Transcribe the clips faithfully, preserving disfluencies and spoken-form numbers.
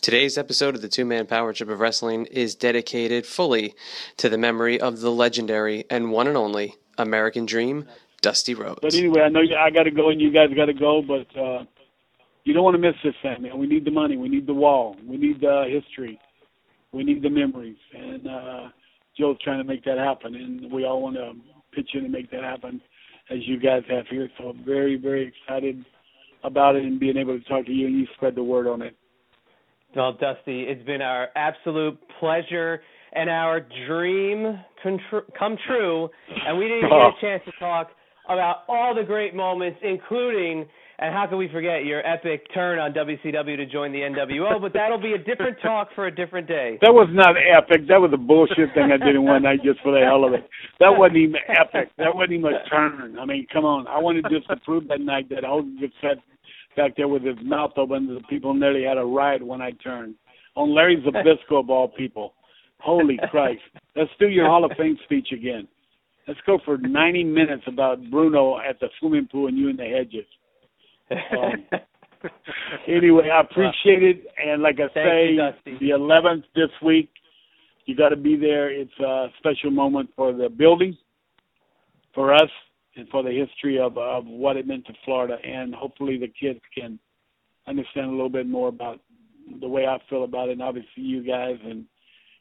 Today's episode of the Two-Man Power Trip of Wrestling is dedicated fully to the memory of the legendary and one and only American Dream, Dusty Rhodes. But anyway, I know I got to go and you guys got to go, but uh, you don't want to miss this thing, man. We need the money. We need the wall. We need the history. We need the memories. And uh, Joe's trying to make that happen, and we all want to pitch in and make that happen, as you guys have here. So I'm very, very excited about it and being able to talk to you, and you spread the word on it. Well, Dusty, it's been our absolute pleasure and our dream come true, and we didn't even oh. get a chance to talk about all the great moments, including, and how can we forget, your epic turn on W C W to join the N W O, but that'll be a different talk for a different day. That was not epic. That was a bullshit thing I did in one night just for the hell of it. That wasn't even epic. That wasn't even a turn. I mean, come on. I wanted just to prove that night that Hogan could set back there with his mouth open. The people nearly had a riot when I turned on Larry Zbyszko of all people. Holy Christ. Let's do your Hall of Fame speech again. Let's go for ninety minutes about Bruno at the swimming pool and you in the hedges. Um, anyway, I appreciate it. And like I say, the eleventh this week, you got to be there. It's a special moment for the building, for us, and for the history of, of what it meant to Florida. And hopefully the kids can understand a little bit more about the way I feel about it, and obviously you guys and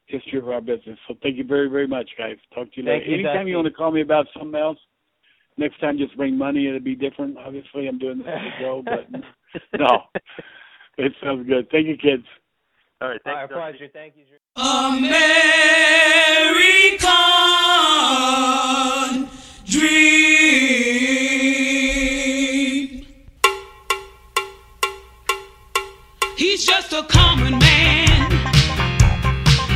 history of our business. So thank you very, very much, guys. Talk to you later. Anytime you want to call me about something else, next time just bring money. It'll be different. Obviously, I'm doing this to go, but no. It sounds good. Thank you, kids. All right. Thanks, our pleasure. Thank you. American Dream. He's just a common man,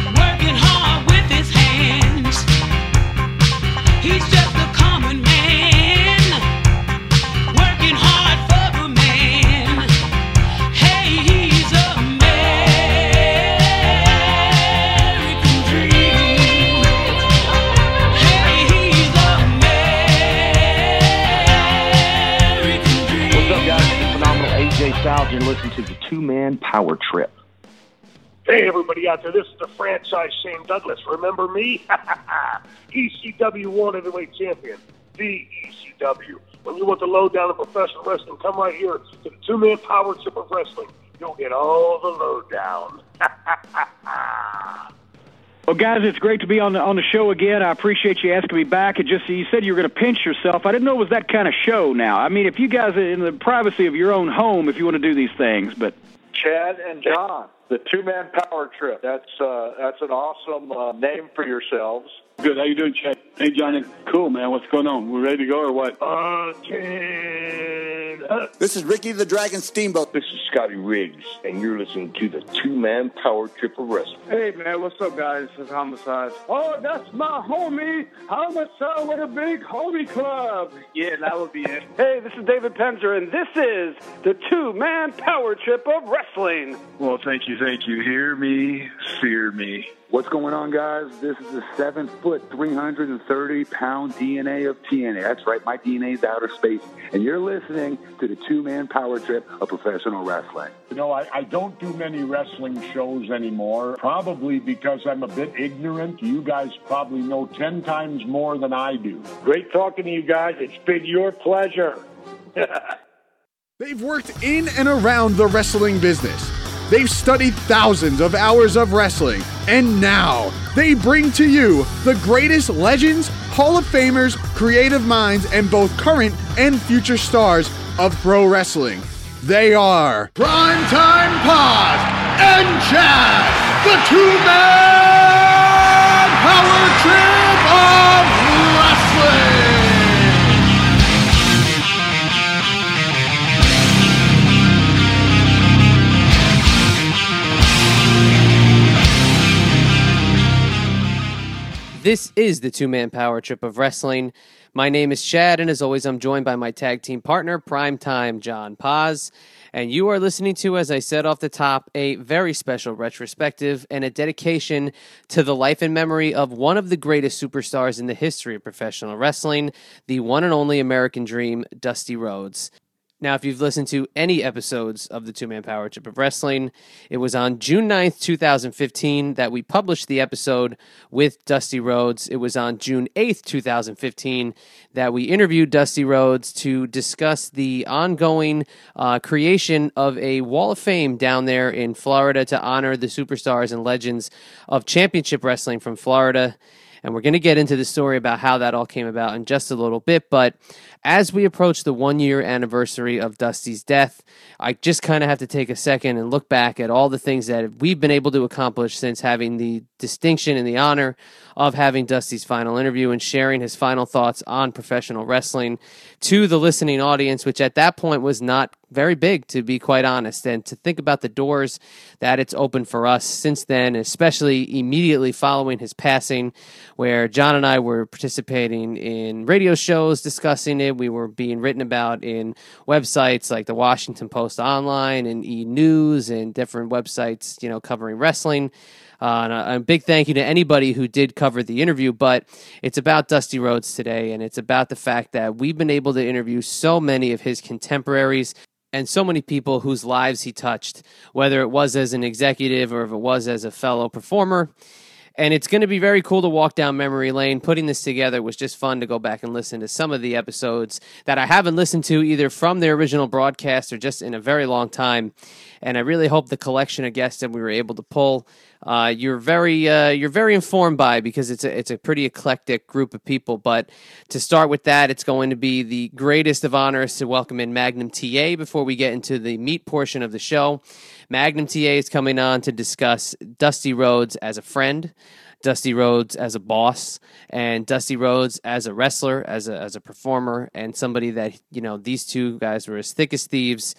working hard with his hands. He's just a common man, working hard for a man. Hey, he's American dream. Hey, he's American dream. What's up, guys? It's the phenomenal A J Styles. You're listening to the Two-Man Power Trip. Hey, everybody out there, this is the franchise Shane Douglas. Remember me? E C W World Heavyweight Champion, the E C W. When you want the lowdown of professional wrestling, come right here to the Two-Man Power Trip of Wrestling. You'll get all the lowdown. Well, guys, it's great to be on the, on the show again. I appreciate you asking me back. It just, you said you were going to pinch yourself. I didn't know it was that kind of show now. I mean, if you guys are in the privacy of your own home, if you want to do these things, but... Chad and John, the Two-Man Power Trip. That's uh, that's an awesome uh, name for yourselves. Good. How you doing, Chad? Hey, John. Cool, man. What's going on? We're ready to go or what? Uh, Chad. This is Ricky the Dragon Steamboat. This is Scotty Riggs, and you're listening to the Two-Man Power Trip of Wrestling. Hey, man. What's up, guys? This is Homicide. Oh, that's my homie, Homicide with a big homie club. Yeah, that would be it. Hey, this is David Penzer, and this is the Two-Man Power Trip of Wrestling. Well, thank you, thank you. Hear me, fear me. What's going on, guys? This is the seven-foot, three hundred thirty pound D N A of T N A. That's right, my D N A is outer space. And you're listening to the Two-Man Power Trip of professional wrestling. You know, I, I don't do many wrestling shows anymore, probably because I'm a bit ignorant. You guys probably know ten times more than I do. Great talking to you guys. It's been your pleasure. They've worked in and around the wrestling business. They've studied thousands of hours of wrestling, and now they bring to you the greatest legends, Hall of Famers, creative minds, and both current and future stars of pro wrestling. They are Primetime Pod and Chad, the Two-Man Power Trip of Wrestling. This is the Two-Man Power Trip of Wrestling. My name is Chad, and as always, I'm joined by my tag team partner, Primetime John Paz. And you are listening to, as I said off the top, a very special retrospective and a dedication to the life and memory of one of the greatest superstars in the history of professional wrestling, the one and only American Dream, Dusty Rhodes. Now, if you've listened to any episodes of the Two-Man Power Trip of Wrestling, it was on June ninth, two thousand fifteen that we published the episode with Dusty Rhodes. It was on June eighth, two thousand fifteen that we interviewed Dusty Rhodes to discuss the ongoing uh, creation of a Wall of Fame down there in Florida to honor the superstars and legends of championship wrestling from Florida. And we're going to get into the story about how that all came about in just a little bit. But as we approach the one-year anniversary of Dusty's death, I just kind of have to take a second and look back at all the things that we've been able to accomplish since having the distinction and the honor of having Dusty's final interview and sharing his final thoughts on professional wrestling to the listening audience, which at that point was not very big, to be quite honest, and to think about the doors that it's opened for us since then, especially immediately following his passing, where John and I were participating in radio shows discussing it. We were being written about in websites like the Washington Post Online and E! News and different websites, you know, covering wrestling. Uh, and a, a big thank you to anybody who did cover the interview, but it's about Dusty Rhodes today, and it's about the fact that we've been able to interview so many of his contemporaries and so many people whose lives he touched, whether it was as an executive or if it was as a fellow performer. And it's going to be very cool to walk down memory lane. Putting this together was just fun to go back and listen to some of the episodes that I haven't listened to either from their original broadcast or just in a very long time. And I really hope the collection of guests that we were able to pull Uh, you're very uh, you're very informed by, because it's a, it's a pretty eclectic group of people. But to start with that, it's going to be the greatest of honors to welcome in Magnum T A before we get into the meat portion of the show. Magnum T A is coming on to discuss Dusty Rhodes as a friend, Dusty Rhodes as a boss, and Dusty Rhodes as a wrestler, as a, as a performer, and somebody that, you know, these two guys were as thick as thieves.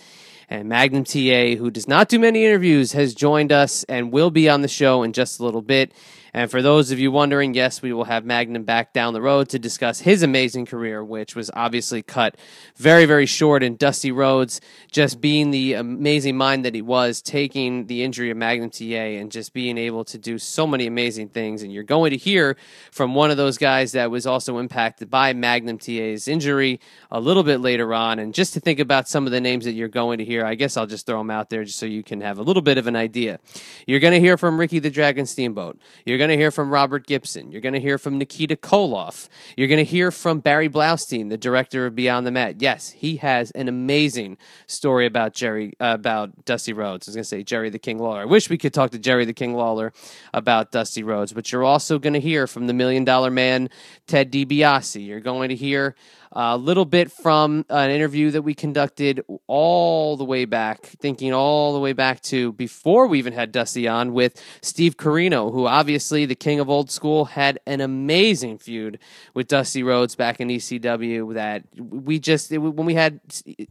And Magnum T A, who does not do many interviews, has joined us and will be on the show in just a little bit. And for those of you wondering, yes, we will have Magnum back down the road to discuss his amazing career, which was obviously cut very, very short. And Dusty Rhodes, just being the amazing mind that he was, taking the injury of Magnum T A and just being able to do so many amazing things. And you're going to hear from one of those guys that was also impacted by Magnum T A's injury a little bit later on. And just to think about some of the names that you're going to hear, I guess I'll just throw them out there just so you can have a little bit of an idea. You're going to hear from Ricky the Dragon Steamboat. You're going to hear from Robert Gibson. You're going to hear from Nikita Koloff. You're going to hear from Barry Blaustein, the director of Beyond the Mat. Yes, he has an amazing story about Jerry, uh, about Dusty Rhodes. I was going to say Jerry the King Lawler. I wish we could talk to Jerry the King Lawler about Dusty Rhodes, but you're also going to hear from the Million Dollar Man, Ted DiBiase. You're going to hear a little bit from an interview that we conducted all the way back, thinking all the way back to before we even had Dusty on, with Steve Corino, who obviously, the king of old school, had an amazing feud with Dusty Rhodes back in E C W that we just, it, when we had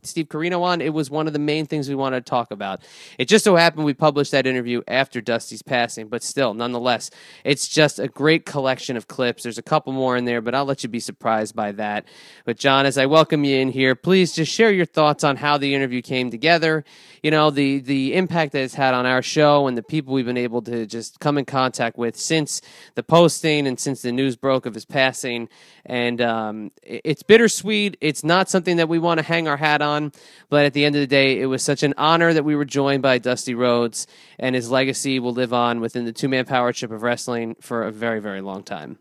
Steve Corino on, it was one of the main things we wanted to talk about. It just so happened we published that interview after Dusty's passing, but still, nonetheless, it's just a great collection of clips. There's a couple more in there, but I'll let you be surprised by that. But John, as I welcome you in here, please just share your thoughts on how the interview came together, you know, the the impact that it's had on our show and the people we've been able to just come in contact with since the posting and since the news broke of his passing. And um, it's bittersweet. It's not something that we want to hang our hat on, but at the end of the day, it was such an honor that we were joined by Dusty Rhodes, and his legacy will live on within the Two-Man Power Trip of Wrestling for a very, very long time.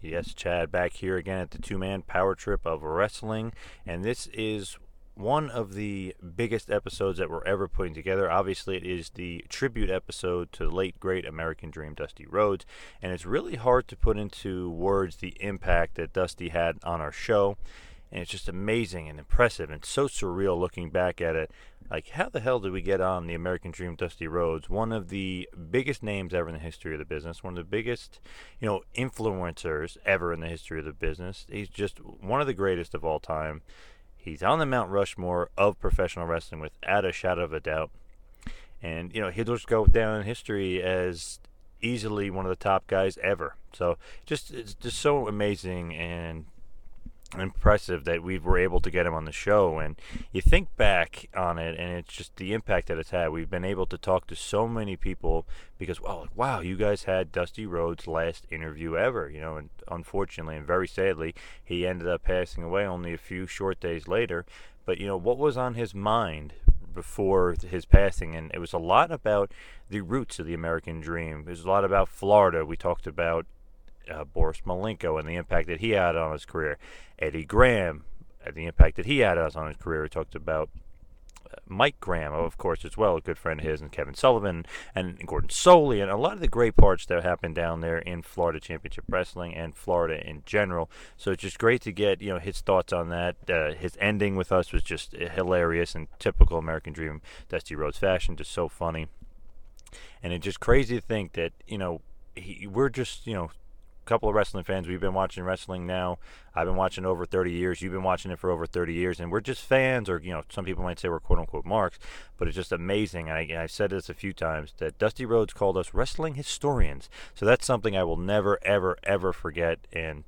Yes, Chad, back here again at the Two-Man Power Trip of Wrestling, and this is one of the biggest episodes that we're ever putting together. Obviously, it is the tribute episode to the late, great American Dream, Dusty Rhodes, and it's really hard to put into words the impact that Dusty had on our show, and it's just amazing and impressive and so surreal looking back at it. Like, how the hell did we get on the American Dream, Dusty Rhodes, one of the biggest names ever in the history of the business, one of the biggest, you know, influencers ever in the history of the business. He's just one of the greatest of all time. He's on the Mount Rushmore of professional wrestling without a shadow of a doubt. And, you know, he'll just go down in history as easily one of the top guys ever. So, just, it's just so amazing and impressive that we were able to get him on the show. And you think back on it, and it's just the impact that it's had. We've been able to talk to so many people because, well, wow, you guys had Dusty Rhodes' last interview ever, you know, and unfortunately and very sadly, he ended up passing away only a few short days later. But, you know, what was on his mind before his passing? And it was a lot about the roots of the American Dream. It was a lot about Florida. We talked about Uh, Boris Malenko and the impact that he had on his career. Eddie Graham and the impact that he had on his career. We talked about uh, Mike Graham, of course, as well, a good friend of his, and Kevin Sullivan and Gordon Solie, and a lot of the great parts that happened down there in Florida Championship Wrestling and Florida in general. So it's just great to get, you know, his thoughts on that. Uh, his ending with us was just hilarious and typical American Dream Dusty Rhodes fashion, just so funny. And it's just crazy to think that, you know, he, we're just, you know, couple of wrestling fans. We've been watching wrestling now. I've been watching over thirty years. You've been watching it for over thirty years, and we're just fans, or, you know, some people might say we're quote-unquote marks, but it's just amazing. And I, I've said this a few times, that Dusty Rhodes called us wrestling historians. So that's something I will never, ever, ever forget. And,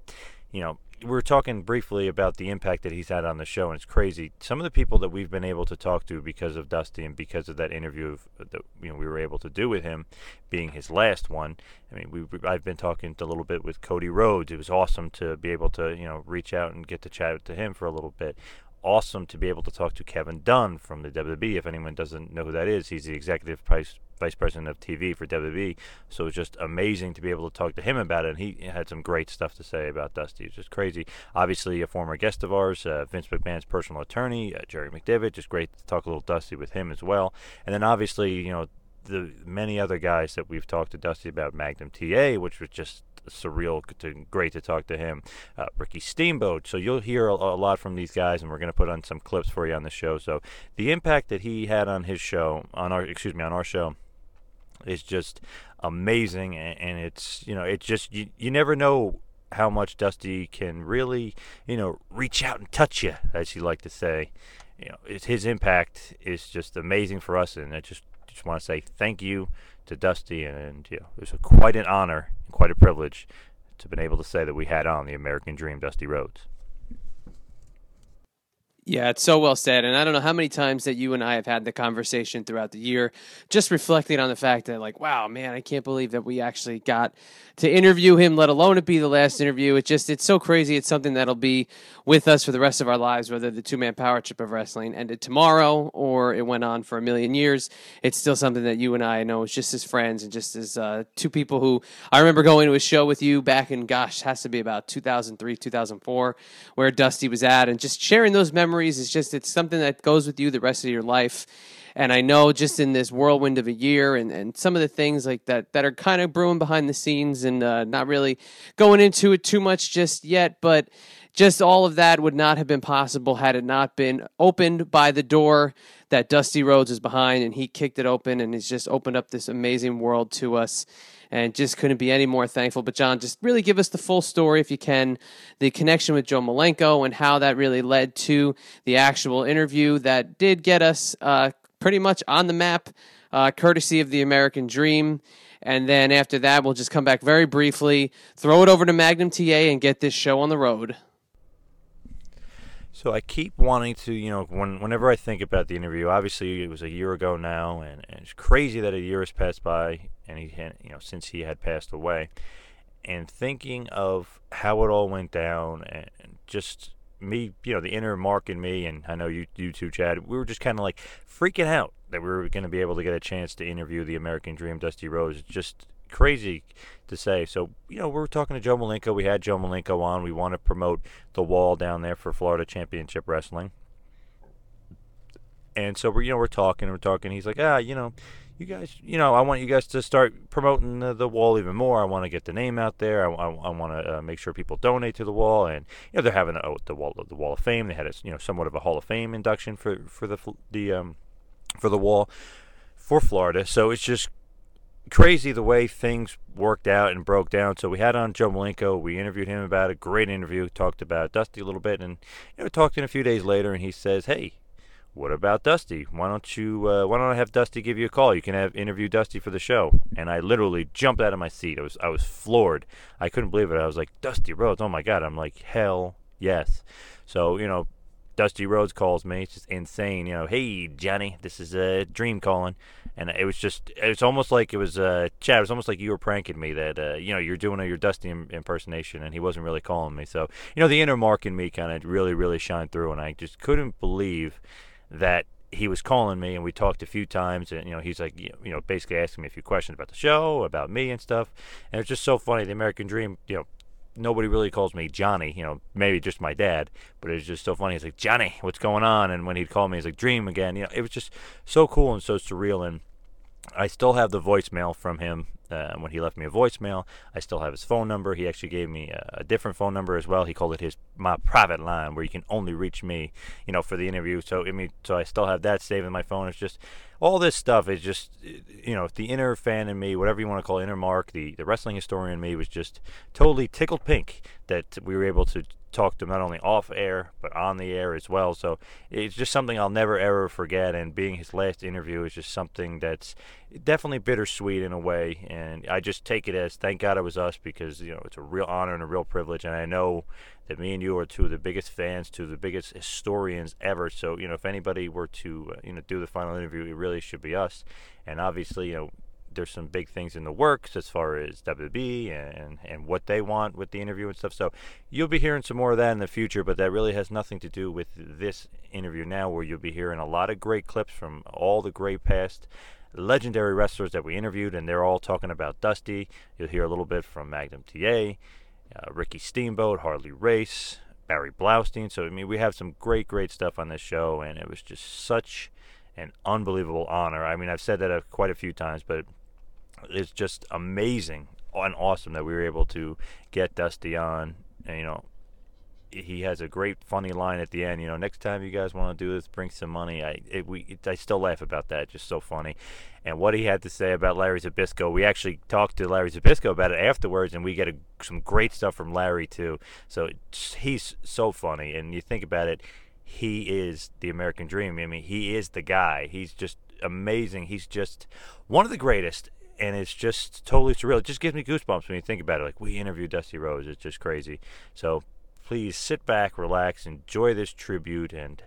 you know, we were talking briefly about the impact that he's had on the show, and it's crazy. Some of the people that we've been able to talk to because of Dusty and because of that interview of, that, you know, we were able to do with him being his last one. I mean, we I've been talking a little bit with Cody Rhodes. It was awesome to be able to, you know, reach out and get to chat to him for a little bit. Awesome to be able to talk to Kevin Dunn from the W W E. If anyone doesn't know who that is, he's the executive vice, vice president of T V for W W E. So it's just amazing to be able to talk to him about it. And he had some great stuff to say about Dusty. It's just crazy. Obviously, a former guest of ours, uh, Vince McMahon's personal attorney, uh, Jerry McDivitt. Just great to talk a little Dusty with him as well. And then obviously, you know, the many other guys that we've talked to Dusty about, Magnum T A, which was just surreal, to, great to talk to him, uh, Ricky Steamboat. So you'll hear a, a lot from these guys, and we're going to put on some clips for you on the show. So the impact that he had on his show, on our, excuse me, on our show, is just amazing. And, and it's, you know, it's just, you, you never know how much Dusty can really, you know, reach out and touch you, as he liked to say. You know, it's, his impact is just amazing for us, and I just just want to say thank you to Dusty, and, you know, it was a, quite an honor, quite a privilege to have been able to say that we had on the American Dream, Dusty Rhodes. Yeah, it's so well said. And I don't know how many times that you and I have had the conversation throughout the year, just reflecting on the fact that, like, wow, man, I can't believe that we actually got to interview him, let alone it be the last interview. It's just, it's so crazy. It's something that'll be with us for the rest of our lives, whether the two-man power trip of wrestling ended tomorrow or it went on for a million years. It's still something that you and I know is just as friends and just as uh, two people who, I remember going to a show with you back in, gosh, has to be about two thousand three, two thousand four, where Dusty was at, and just sharing those memories. It's just, it's something that goes with you the rest of your life. And I know just in this whirlwind of a year and, and some of the things like that that are kind of brewing behind the scenes and uh, not really going into it too much just yet, but just all of that would not have been possible had it not been opened by the door that Dusty Rhodes is behind, and he kicked it open and has just opened up this amazing world to us. And just couldn't be any more thankful. But, John, just really give us the full story, if you can, the connection with Joe Malenko and how that really led to the actual interview that did get us uh, pretty much on the map, uh, courtesy of the American Dream. And then after that, we'll just come back very briefly, throw it over to Magnum T A, and get this show on the road. So I keep wanting to, you know, when, whenever I think about the interview, obviously it was a year ago now, and, and it's crazy that a year has passed by, and he had, you know, since he had passed away, and thinking of how it all went down, and just me, you know, the inner Mark in me, and I know you, you too, Chad, we were just kind of like freaking out that we were going to be able to get a chance to interview the American Dream, Dusty Rhodes. Just crazy to say. So, you know, we were talking to Joe Malenko. We had Joe Malenko on. We want to promote the wall down there for Florida Championship Wrestling. And so, we're, you know, we're talking and we're talking. He's like, ah, you know, you guys, you know, I want you guys to start promoting the, the wall even more. I want to get the name out there. I, I, I want to uh, make sure people donate to the wall. And, you know, they're having a, oh, the wall the Wall of Fame. They had, a, you know, somewhat of a Hall of Fame induction for, for, the, the, um, for the wall for Florida. So, it's just crazy the way things worked out and broke down. So we had on Joe Malenko. We interviewed him about a great interview, talked about Dusty a little bit, and, you know, talked to him a few days later, and he says, hey, what about Dusty? Why don't you uh, why don't I have Dusty give you a call? You can have interview Dusty for the show. And I literally jumped out of my seat. I was I was floored. I couldn't believe it. I was like, Dusty Rhodes, oh my God. I'm like, hell Yes. So, you know, Dusty Rhodes calls me. It's just insane. You know, hey, Johnny, this is a uh, dream calling. And it was just, it's almost like it was, uh, Chad, it was almost like you were pranking me that, uh, you know, you're doing a, your Dusty im- impersonation and he wasn't really calling me. So, you know, the inner mark in me kind of really, really shined through. And I just couldn't believe that he was calling me, and we talked a few times, and, you know, he's like, you know, basically asking me a few questions about the show, about me and stuff. And it's just so funny. The American Dream, you know, nobody really calls me Johnny, you know, maybe just my dad, but it was just so funny. He's like, Johnny, what's going on? And when he'd call me, he's like, Dream again. You know, it was just so cool and so surreal. And I still have the voicemail from him uh, when he left me a voicemail. I still have his phone number. He actually gave me a, a different phone number as well. He called it his my private line, where you can only reach me, you know, for the interview. So I mean, so I still have that saved in my phone. It's just all this stuff is just, you know, the inner fan in me, whatever you want to call it, inner Mark, the the wrestling historian in me, was just totally tickled pink that we were able to talk to him not only off air but on the air as well. So it's just something I'll never ever forget, and being his last interview is just something that's definitely bittersweet in a way. And I just take it as thank God it was us, because, you know, it's a real honor and a real privilege, and I know that me and you are two of the biggest fans, two of the biggest historians ever. So, you know, if anybody were to uh, you know, do the final interview, it really should be us. And obviously, you know, there's some big things in the works as far as W W E and, and what they want with the interview and stuff. So you'll be hearing some more of that in the future, but that really has nothing to do with this interview now, where you'll be hearing a lot of great clips from all the great past legendary wrestlers that we interviewed, and they're all talking about Dusty. You'll hear a little bit from Magnum T A, uh, Ricky Steamboat, Harley Race, Barry Blaustein. So, I mean, we have some great, great stuff on this show, and it was just such an unbelievable honor. I mean, I've said that quite a few times, but it's just amazing and awesome that we were able to get Dusty on. And, you know, he has a great funny line at the end. You know, next time you guys want to do this, bring some money. I it, we it, I still laugh about that. It's just so funny. And what he had to say about Larry Zbyszko, we actually talked to Larry Zbyszko about it afterwards, and we get a, some great stuff from Larry too. So he's so funny. And you think about it, he is the American Dream. I mean, he is the guy. He's just amazing. He's just one of the greatest. And it's just totally surreal. It just gives me goosebumps when you think about it. Like, we interviewed Dusty Rhodes. It's just crazy. So please sit back, relax, enjoy this tribute. And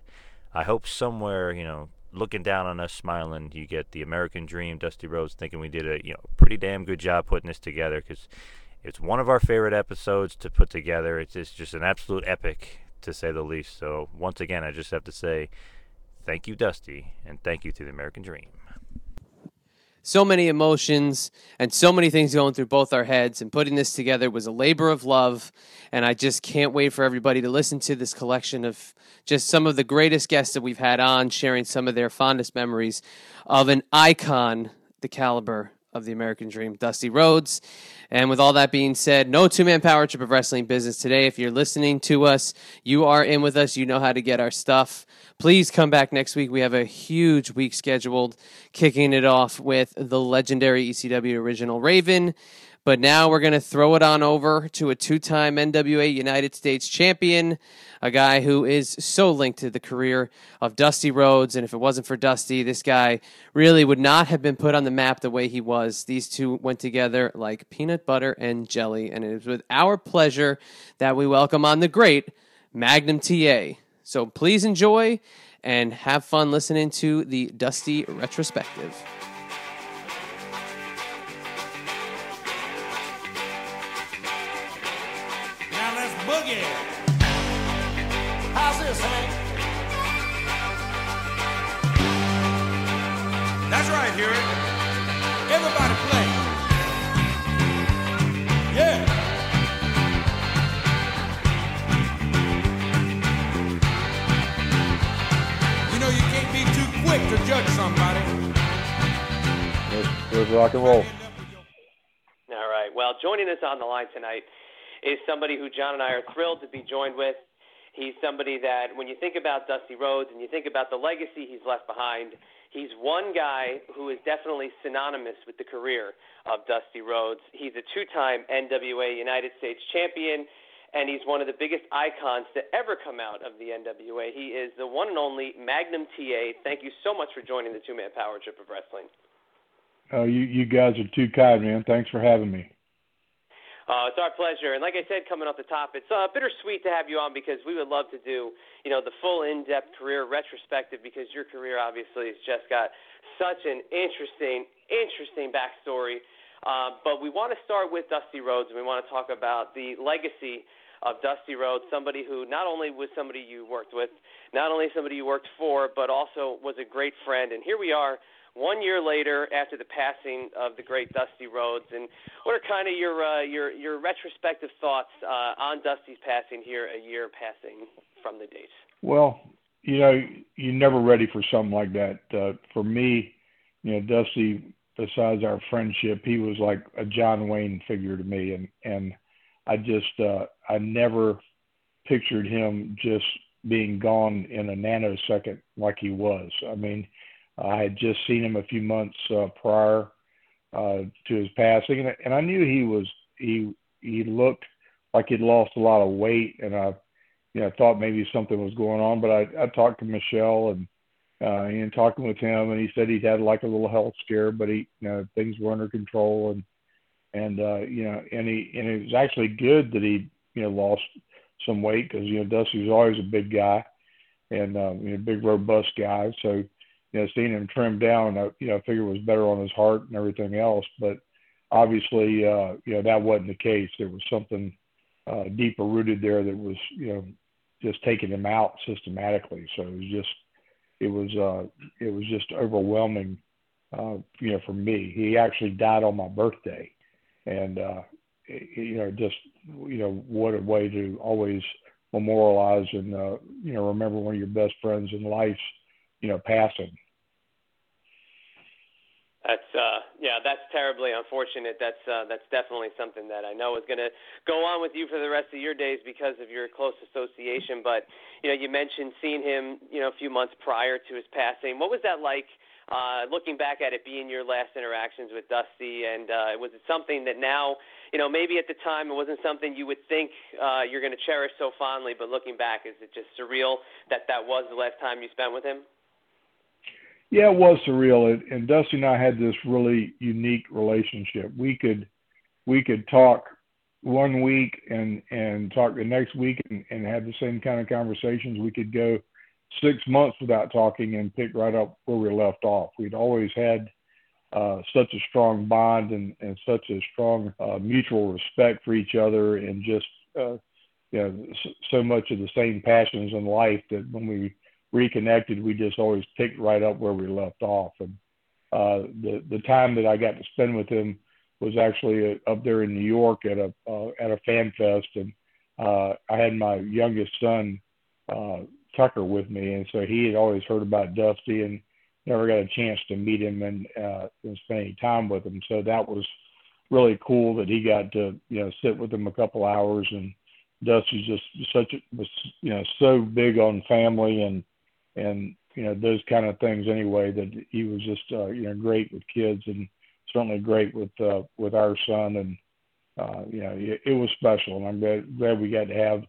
I hope somewhere, you know, looking down on us, smiling, you get the American Dream, Dusty Rhodes, thinking we did a, you know, pretty damn good job putting this together, because it's one of our favorite episodes to put together. It's just, it's just an absolute epic, to say the least. So once again, I just have to say thank you, Dusty, and thank you to the American Dream. So many emotions and so many things going through both our heads, and putting this together was a labor of love. And I just can't wait for everybody to listen to this collection of just some of the greatest guests that we've had on, sharing some of their fondest memories of an icon, the caliber of the American Dream, Dusty Rhodes. And with all that being said, no two-man power trip of wrestling business today. If you're listening to us, you are in with us. You know how to get our stuff. Please come back next week. We have a huge week scheduled, kicking it off with the legendary E C W original Raven. But now we're going to throw it on over to a two-time N W A United States champion, a guy who is so linked to the career of Dusty Rhodes. And if it wasn't for Dusty, this guy really would not have been put on the map the way he was. These two went together like peanut butter and jelly. And it is with our pleasure that we welcome on the great Magnum T A. So please enjoy and have fun listening to the Dusty Retrospective. That's right, hear it. Everybody play. Yeah. You know, you can't be too quick to judge somebody. Let's rock and roll. All right. Well, joining us on the line tonight is somebody who John and I are thrilled to be joined with. He's somebody that, when you think about Dusty Rhodes and you think about the legacy he's left behind, he's one guy who is definitely synonymous with the career of Dusty Rhodes. He's a two-time N W A United States champion, and he's one of the biggest icons to ever come out of the N W A. He is the one and only Magnum T A. Thank you so much for joining the two-man power trip of wrestling. Oh, you, you guys are too kind, man. Thanks for having me. Uh, it's our pleasure. And like I said, coming off the top, it's uh, bittersweet to have you on because we would love to do, you know, the full in-depth career retrospective because your career obviously has just got such an interesting, interesting backstory. Uh, but we want to start with Dusty Rhodes, and we want to talk about the legacy of Dusty Rhodes, somebody who not only was somebody you worked with, not only somebody you worked for, but also was a great friend. And here we are one year later after the passing of the great Dusty Rhodes. And what are kind of your uh, your, your retrospective thoughts uh, on Dusty's passing here, a year passing from the date? Well, you know, you're never ready for something like that. Uh, for me, you know, Dusty, besides our friendship, he was like a John Wayne figure to me. And, and I just, uh, I never pictured him just being gone in a nanosecond like he was. I mean, I had just seen him a few months uh, prior uh, to his passing, and I, and I knew he was, he he looked like he'd lost a lot of weight, and I, you know, thought maybe something was going on, but I, I talked to Michelle and, uh, and talking with him, and he said he'd had like a little health scare, but he, you know, things were under control, and, And, uh, you know, and, he, and it was actually good that he, you know, lost some weight because, you know, Dusty was always a big guy and a um, you know, big, robust guy. So, you know, seeing him trimmed down, I, you know, I figured it was better on his heart and everything else. But obviously, uh, you know, that wasn't the case. There was something uh, deeper rooted there that was, you know, just taking him out systematically. So it was just, it was, uh, it was just overwhelming, uh, you know, for me. He actually died on my birthday. And, uh, you know, just, you know, what a way to always memorialize and, uh, you know, remember one of your best friends in life, you know, passing. That's, uh, yeah, that's terribly unfortunate. That's uh, that's definitely something that I know is going to go on with you for the rest of your days because of your close association. But, you know, you mentioned seeing him, you know, a few months prior to his passing. What was that like? Uh, looking back at it being your last interactions with Dusty, and uh, was it something that now, you know, maybe at the time it wasn't something you would think uh, you're going to cherish so fondly, but looking back, is it just surreal that that was the last time you spent with him? Yeah, it was surreal, and, and Dusty and I had this really unique relationship. We could we could talk one week and, and talk the next week and, and have the same kind of conversations. We could go six months without talking and pick right up where we left off. We'd always had uh, such a strong bond and, and such a strong uh, mutual respect for each other and just, uh, you know, so much of the same passions in life that when we reconnected, we just always picked right up where we left off. And uh, the, the time that I got to spend with him was actually up there in New York at a, uh, at a fan fest. And uh, I had my youngest son, uh, Tucker, with me, and so he had always heard about Dusty and never got a chance to meet him and, uh, and spend any time with him. So that was really cool that he got to, you know, sit with him a couple hours. And Dusty's just such a, was, you know, so big on family and, and, you know, those kind of things anyway, that he was just, uh, you know, great with kids and certainly great with, uh, with our son. And, uh, you know, it, it was special. And I'm glad, glad we got to have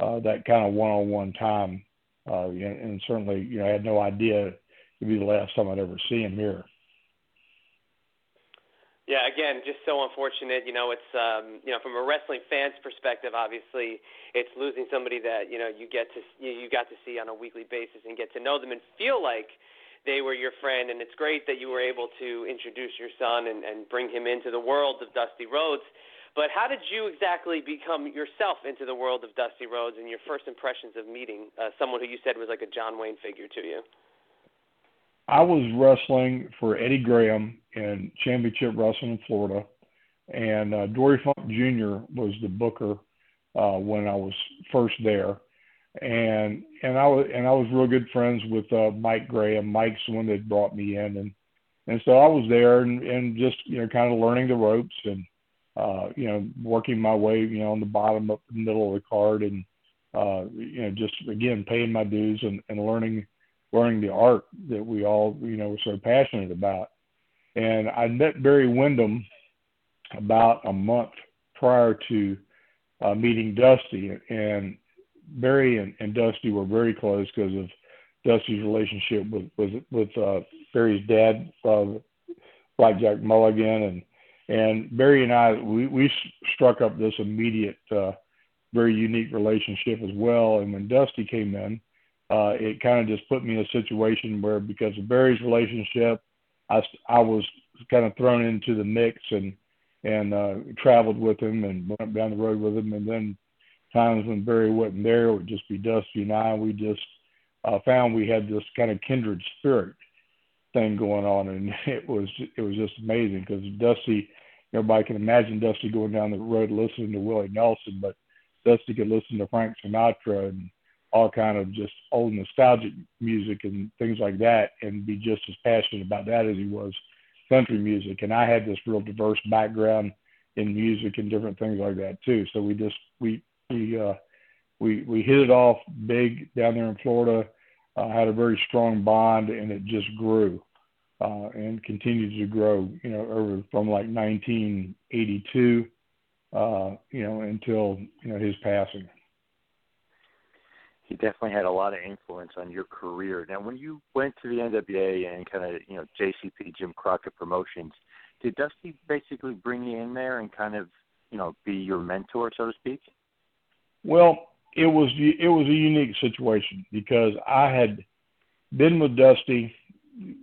uh, that kind of one-on-one time. Uh, and, and certainly, you know, I had no idea it'd be the last time I'd ever see him here. Yeah, again, just so unfortunate. You know, it's, um, you know, from a wrestling fan's perspective, obviously, it's losing somebody that, you know, you get to, you got to see on a weekly basis and get to know them and feel like they were your friend. And it's great that you were able to introduce your son and, and bring him into the world of Dusty Rhodes. But how did you exactly become yourself into the world of Dusty Rhodes and your first impressions of meeting uh, someone who you said was like a John Wayne figure to you? I was wrestling for Eddie Graham in championship wrestling in Florida, and uh, Dory Funk Junior was the booker uh, when I was first there, and and I was and I was real good friends with uh, Mike Graham. Mike's the one that brought me in, and and so I was there and, and just, you know, kind of learning the ropes and. Uh, you know, working my way, you know, on the bottom up the middle of the card and, uh, you know, just, again, paying my dues and, and learning learning the art that we all, you know, were so passionate about. And I met Barry Windham about a month prior to uh, meeting Dusty. And Barry and, and Dusty were very close because of Dusty's relationship with, with, with uh, Barry's dad, uh, Blackjack Mulligan, and And Barry and I, we, we struck up this immediate, uh, very unique relationship as well. And when Dusty came in, uh, it kind of just put me in a situation where, because of Barry's relationship, I, I was kind of thrown into the mix and, and uh, traveled with him and went down the road with him. And then times when Barry wasn't there, it would just be Dusty and I. We just uh, found we had this kind of kindred spirit thing going on, and it was it was just amazing, because Dusty, everybody can imagine Dusty going down the road listening to Willie Nelson, but Dusty could listen to Frank Sinatra and all kind of just old nostalgic music and things like that, and be just as passionate about that as he was country music. And I had this real diverse background in music and different things like that too. So we just we we uh, we we hit it off big down there in Florida. Uh, had a very strong bond, and it just grew uh, and continued to grow, you know, over from like nineteen eighty-two, uh, you know, until, you know, his passing. He definitely had a lot of influence on your career. Now, when you went to the N W A and kind of, you know, J C P, Jim Crockett Promotions, did Dusty basically bring you in there and kind of, you know, be your mentor, so to speak? Well, It was it was a unique situation, because I had been with Dusty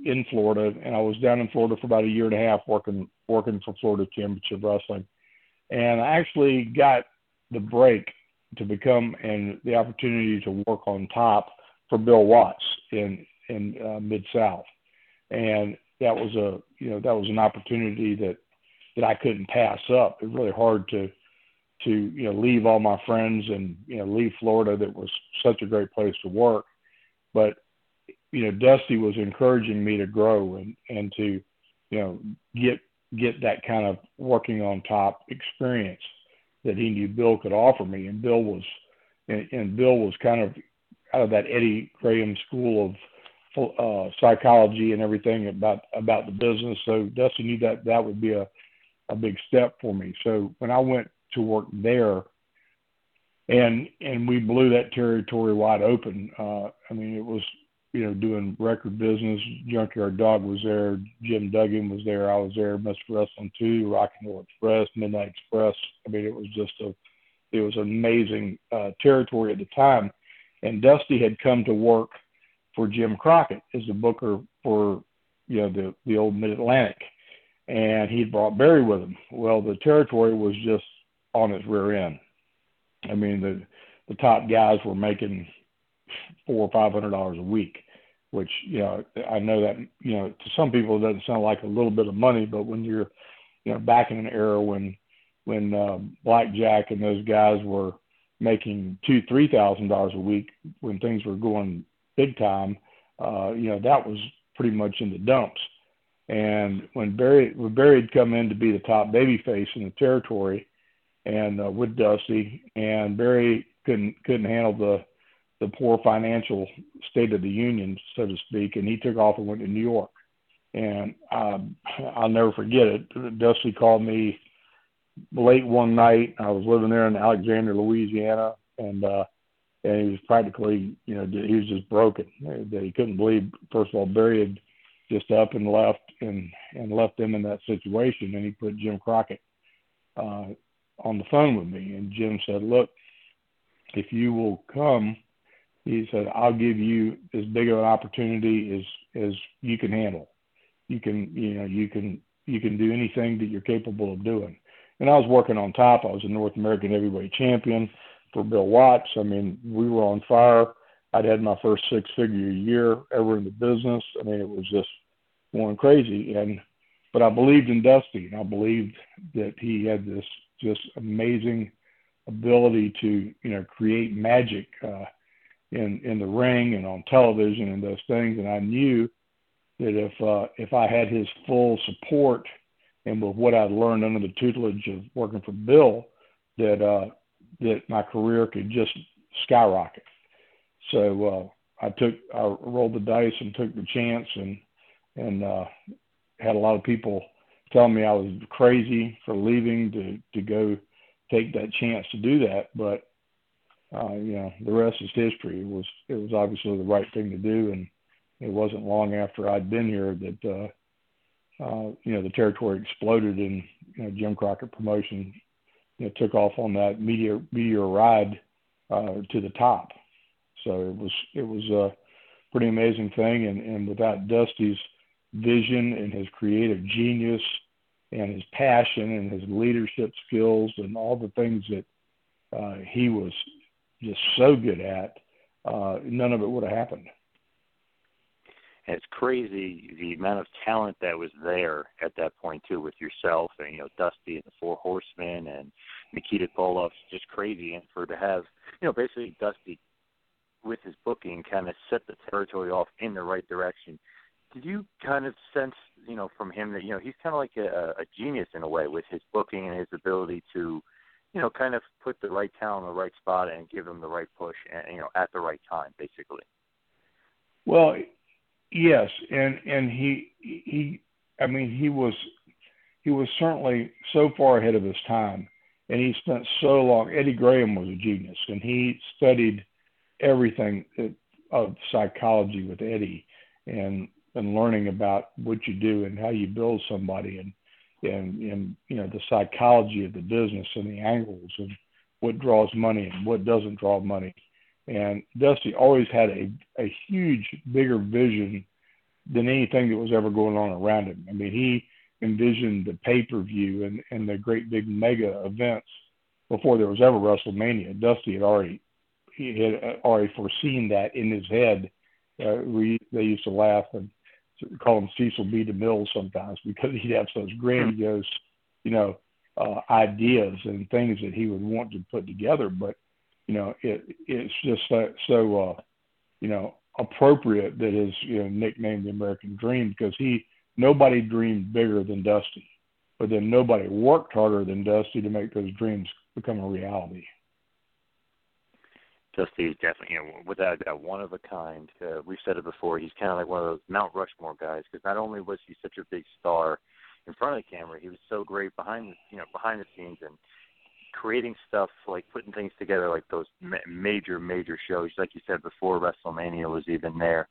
in Florida, and I was down in Florida for about a year and a half working working for Florida Championship Wrestling, and I actually got the break to become and the opportunity to work on top for Bill Watts in in uh, Mid-South, and that was a you know that was an opportunity that that I couldn't pass up. It was really hard to. to, you know, leave all my friends and, you know, leave Florida. That was such a great place to work. But, you know, Dusty was encouraging me to grow and, and to, you know, get, get that kind of working on top experience that he knew Bill could offer me. And Bill was, and, and Bill was kind of out of that Eddie Graham school of uh, psychology and everything about, about the business. So Dusty knew that that would be a, a big step for me. So when I went to work there, and and we blew that territory wide open. Uh, I mean, it was, you know, doing record business. Junkyard Dog was there. Jim Duggan was there. I was there. Mister Wrestling two, Rock and Roll Express, Midnight Express. I mean, it was just a, it was amazing uh, territory at the time. And Dusty had come to work for Jim Crockett as the booker for, you know, the the old Mid Atlantic, and he brought Barry with him. Well, the territory was just on its rear end. I mean, the the top guys were making four or five hundred dollars a week, which, you know, I know that, you know, to some people it doesn't sound like a little bit of money, but when you're, you know, back in an era when when uh, Blackjack and those guys were making two three thousand dollars a week when things were going big time, uh, you know, that was pretty much in the dumps. And when Barry when Barry had come in to be the top babyface in the territory, and uh, with Dusty, and Barry couldn't couldn't handle the the poor financial state of the union, so to speak, and he took off and went to New York. And uh, I'll never forget it. Dusty called me late one night. I was living there in Alexandria, Louisiana, and uh, and he was practically, you know, he was just broken. That he couldn't believe, first of all, Barry had just up and left and and left them in that situation, and he put Jim Crockett Uh, on the phone with me, and Jim said, "Look, if you will come," he said, "I'll give you as big of an opportunity as, as you can handle. You can, you know, you can, you can do anything that you're capable of doing." And I was working on top. I was a North American heavyweight champion for Bill Watts. I mean, we were on fire. I'd had my first six figure a year ever in the business. I mean, it was just going crazy. And, but I believed in Dusty, and I believed that he had this just amazing ability to, you know, create magic uh, in in the ring and on television and those things. And I knew that if uh, if I had his full support and with what I'd learned under the tutelage of working for Bill, that uh, that my career could just skyrocket. So uh, I took I rolled the dice and took the chance, and and uh, had a lot of people Tell me I was crazy for leaving to, to go take that chance to do that. But, uh, you know, the rest is history. It was, it was obviously the right thing to do. And it wasn't long after I'd been here that, uh, uh, you know, the territory exploded, and you know, Jim Crockett promotion, you know, took off on that meteor meteor ride uh, to the top. So it was it was a pretty amazing thing, and, and without Dusty's vision and his creative genius and his passion and his leadership skills and all the things that uh, he was just so good at, uh, none of it would have happened. And it's crazy the amount of talent that was there at that point, too, with yourself and, you know, Dusty and the Four Horsemen and Nikita Koloff. Just crazy. And for to have, you know, basically Dusty with his booking kind of set the territory off in the right direction. Did you kind of sense, you know, from him that, you know, he's kind of like a, a genius in a way with his booking and his ability to, you know, kind of put the right talent in the right spot and give him the right push, and, you know, at the right time, basically? Well, yes, and and he he I mean he was he was certainly so far ahead of his time, and he spent so long. Eddie Graham was a genius, and he studied everything of psychology with Eddie, and and learning about what you do and how you build somebody, and and and you know, the psychology of the business and the angles and what draws money and what doesn't draw money. And Dusty always had a, a huge, bigger vision than anything that was ever going on around him. I mean, he envisioned the pay-per-view and, and the great big mega events before there was ever WrestleMania. Dusty had already he had already foreseen that in his head. Uh, we, they used to laugh and call him Cecil B. DeMille sometimes, because he'd have those grandiose, you know, uh, ideas and things that he would want to put together. But you know, it it's just so, so uh, you know, appropriate that his, you know, nicknamed the American Dream, because he nobody dreamed bigger than Dusty, but then nobody worked harder than Dusty to make those dreams become a reality. Dusty is definitely, you know, without a doubt, one of a kind. Uh, we've said it before. He's kind of like one of those Mount Rushmore guys, because not only was he such a big star in front of the camera, he was so great behind, you know, behind the scenes and creating stuff, like putting things together, like those ma- major, major shows. Like you said before, WrestleMania was even there.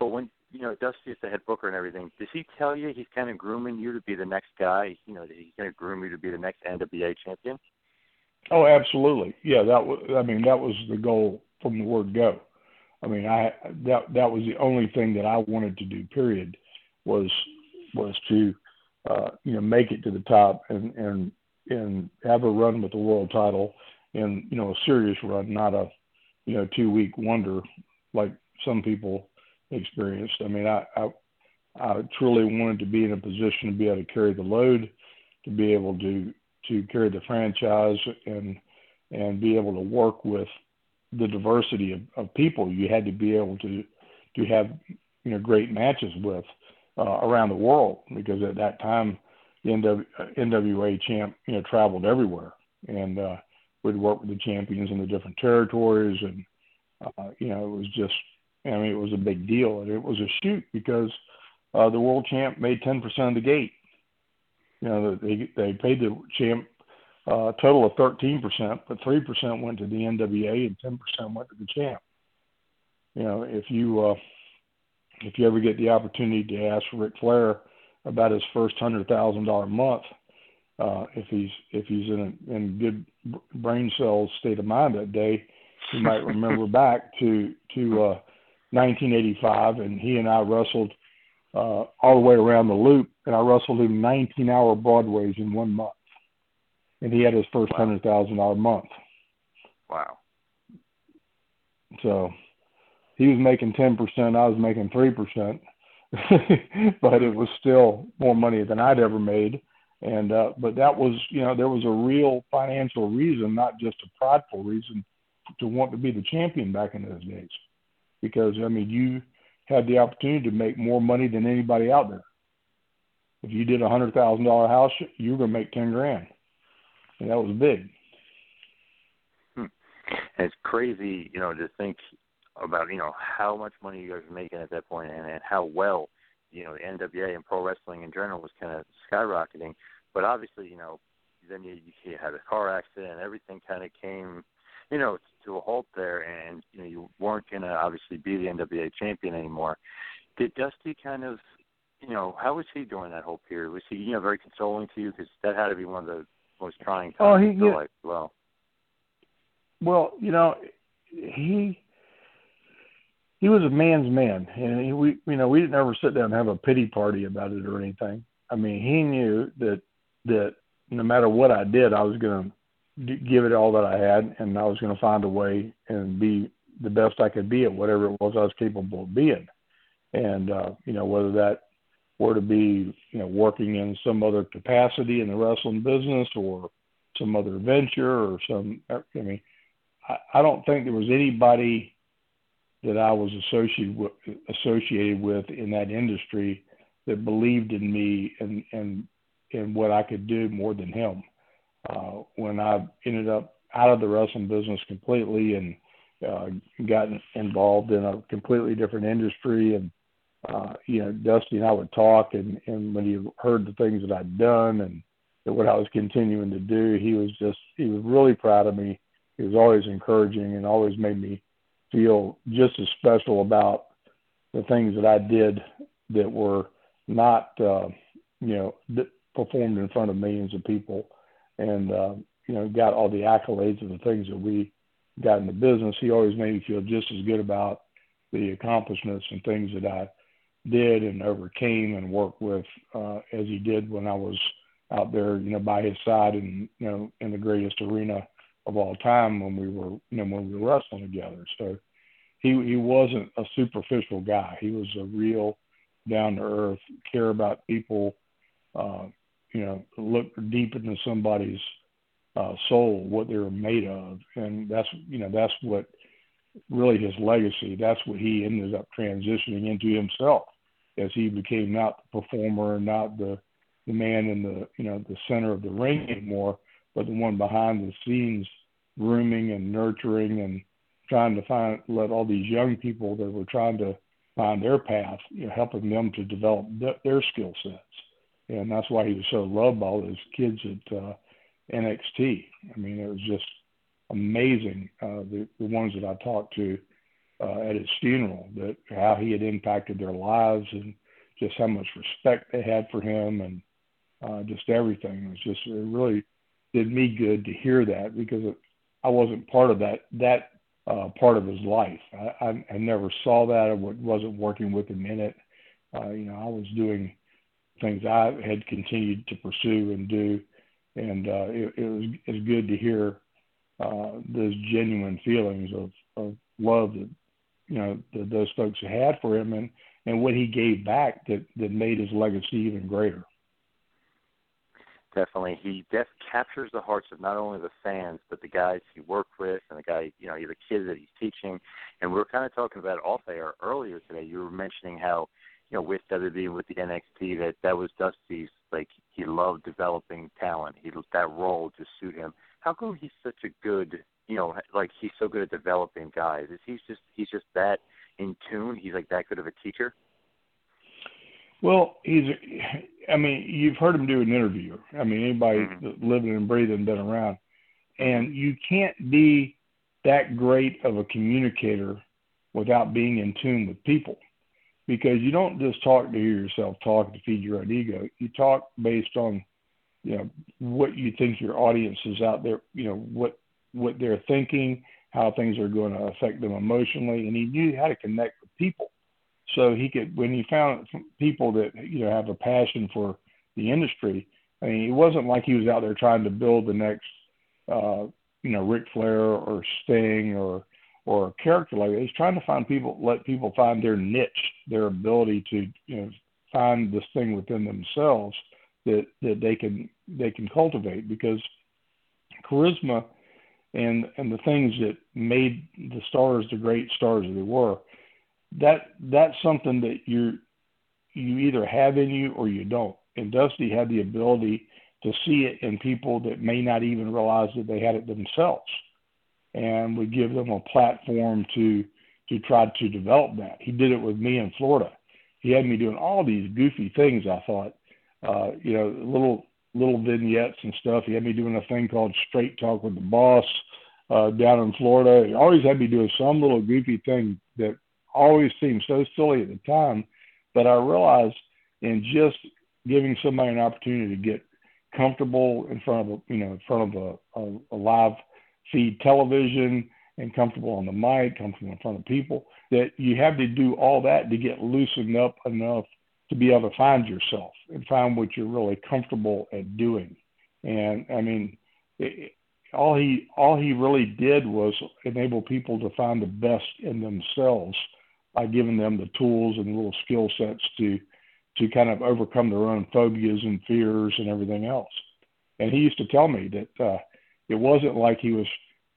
But when, you know, Dusty is the head booker and everything, does he tell you he's kind of grooming you to be the next guy? You know, he's going to groom you to be the next N W A champion? Oh, absolutely. Yeah, that was, I mean, that was the goal from the word go. I mean, I that that was the only thing that I wanted to do, period, was was to, uh, you know, make it to the top and, and, and have a run with the world title, and, you know, a serious run, not a, you know, two week wonder like some people experienced. I mean, I, I, I truly wanted to be in a position to be able to carry the load, to be able to, to carry the franchise, and, and be able to work with the diversity of, of people. You had to be able to, to have, you know, great matches with uh, around the world, because at that time, the N W A champ, you know, traveled everywhere, and uh, would work with the champions in the different territories. And, uh, you know, it was just, I mean, it was a big deal. And it was a shoot, because uh, the world champ made ten percent of the gate. You know, they they paid the champ uh, a total of thirteen percent, but three percent went to the N W A and ten percent went to the champ. You know, if you, uh, if you ever get the opportunity to ask Ric Flair about his first hundred thousand dollar month, uh, if he's if he's in a, in good brain cells state of mind that day, he might remember back to to uh, nineteen eighty-five, and he and I wrestled uh, all the way around the loop, and I wrestled him nineteen hour broadways in one month, and he had his first wow. hundred thousand dollar month. Wow! So he was making ten percent, I was making three percent. But it was still more money than I'd ever made. And, uh, but that was, you know, there was a real financial reason, not just a prideful reason, to want to be the champion back in those days. Because, I mean, you had the opportunity to make more money than anybody out there. If you did a hundred thousand dollar house, you were going to make ten grand. And that was big. Hmm. And it's crazy, you know, to think about, you know, how much money you guys were making at that point, and, and how well, you know, the N W A and pro wrestling in general was kind of skyrocketing. But obviously, you know, then you, you had a car accident, and everything kind of came, you know, to a halt there, and, you know, you weren't going to obviously be the N W A champion anymore. Did Dusty kind of you know, how was he during that whole period? Was he, you know, very consoling to you? Because that had to be one of the most trying times oh, he, in your yeah. life as well. Well, you know, he he was a man's man, and he, we, you know, we didn't ever sit down and have a pity party about it or anything. I mean, he knew that that no matter what I did, I was going to give it all that I had, and I was going to find a way and be the best I could be at whatever it was I was capable of being. And, uh, you know, whether that were to be, you know, working in some other capacity in the wrestling business or some other venture or some, I mean, I, I don't think there was anybody that I was associated with, associated with in that industry that believed in me and, and, and what I could do more than him. Uh, when I ended up out of the wrestling business completely and, Uh, gotten involved in a completely different industry, and uh, you know, Dusty and I would talk, and, and when he heard the things that I'd done and what I was continuing to do, he was just he was really proud of me. He was always encouraging and always made me feel just as special about the things that I did that were not uh, you know that performed in front of millions of people, and uh, you know, got all the accolades of the things that we got in the business. He always made me feel just as good about the accomplishments and things that I did and overcame and worked with uh, as he did when I was out there, you know, by his side and, you know, in the greatest arena of all time when we were, you know, when we were wrestling together. So he he wasn't a superficial guy. He was a real down to earth, care about people, uh, you know, look deep into somebody's Uh, soul, what they were made of, and that's you know that's what really his legacy. That's what he ended up transitioning into himself as he became not the performer, not the the man in the you know the center of the ring anymore, but the one behind the scenes, grooming and nurturing and trying to find let all these young people that were trying to find their path, you know, helping them to develop th- their skill sets, and that's why he was so loved by all those kids that. Uh, N X T. I mean, it was just amazing, uh, the, the ones that I talked to uh, at his funeral, that how he had impacted their lives and just how much respect they had for him and uh, just everything. It was just, it really did me good to hear that because it, I wasn't part of that, that uh, part of his life. I, I, I never saw that. I wasn't working with him in it. Uh, you know, I was doing things I had continued to pursue and do. And uh, it, it was it's good to hear uh, those genuine feelings of, of love that you know that those folks had for him, and, and what he gave back that, that made his legacy even greater. Definitely, he def- captures the hearts of not only the fans but the guys he worked with and the guy you know the kids that he's teaching. And we were kind of talking about off air earlier today. You were mentioning how you know with W W E and with the N X T that that was Dusty's. Like, he loved developing talent. He that role just suit him. How come he's such a good, you know, like he's so good at developing guys? Is he just he's just that in tune? He's like that good of a teacher? Well, he's, I mean, you've heard him do an interview. I mean, anybody mm-hmm. living and breathing, been around. And you can't be that great of a communicator without being in tune with people. Because you don't just talk to hear yourself talk to feed your own ego. You talk based on, you know, what you think your audience is out there, you know, what what they're thinking, how things are going to affect them emotionally. And he knew how to connect with people. So he could, when he found people that, you know, have a passion for the industry, I mean, it wasn't like he was out there trying to build the next, uh, you know, Ric Flair or Sting or, or a character like that. He's trying to find people, let people find their niche, their ability to, you know, find this thing within themselves that, that they can, they can cultivate, because charisma and, and the things that made the stars, the great stars that they were, that, that's something that you're, you either have in you or you don't. And Dusty had the ability to see it in people that may not even realize that they had it themselves, and would give them a platform to to try to develop that. He did it with me in Florida. He had me doing all these goofy things, I thought, uh, you know, little little vignettes and stuff. He had me doing a thing called Straight Talk with the Boss uh, down in Florida. He always had me doing some little goofy thing that always seemed so silly at the time, but I realized and just giving somebody an opportunity to get comfortable in front of a, you know, in front of a, a, a live feed television, and comfortable on the mic, comfortable in front of people, that you have to do all that to get loosened up enough to be able to find yourself and find what you're really comfortable at doing. And I mean, it, all he all he really did was enable people to find the best in themselves by giving them the tools and little skill sets to to kind of overcome their own phobias and fears and everything else. And he used to tell me that uh, it wasn't like he was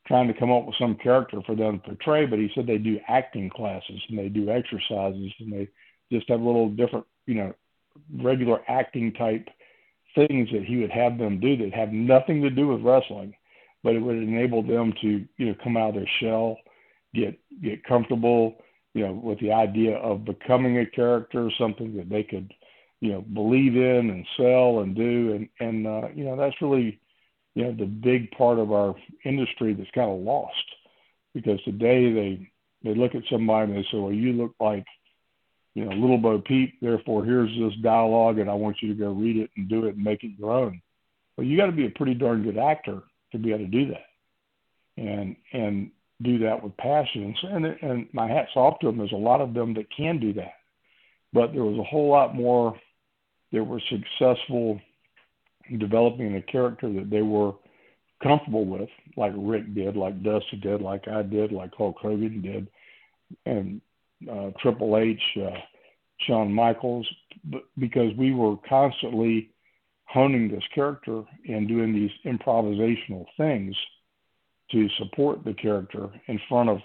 trying to come up with some character for them to portray, but he said they do acting classes and they do exercises and they just have little different, you know, regular acting type things that he would have them do that have nothing to do with wrestling, but it would enable them to, you know, come out of their shell, get, get comfortable, you know, with the idea of becoming a character, something that they could, you know, believe in and sell and do. And, and, uh, you know, that's really, you know, the big part of our industry that's kind of lost, because today they, they look at somebody and they say, well, you look like, you know, Little Bo Peep, therefore here's this dialogue and I want you to go read it and do it and make it your own. Well, you got to be a pretty darn good actor to be able to do that and, and do that with passion. And, and my hat's off to them. There's a lot of them that can do that, but there was a whole lot more that were successful developing a character that they were comfortable with, like Rick did, like Dusty did, like I did, like Hulk Hogan did, and uh, Triple H, uh, Shawn Michaels, because we were constantly honing this character and doing these improvisational things to support the character in front of,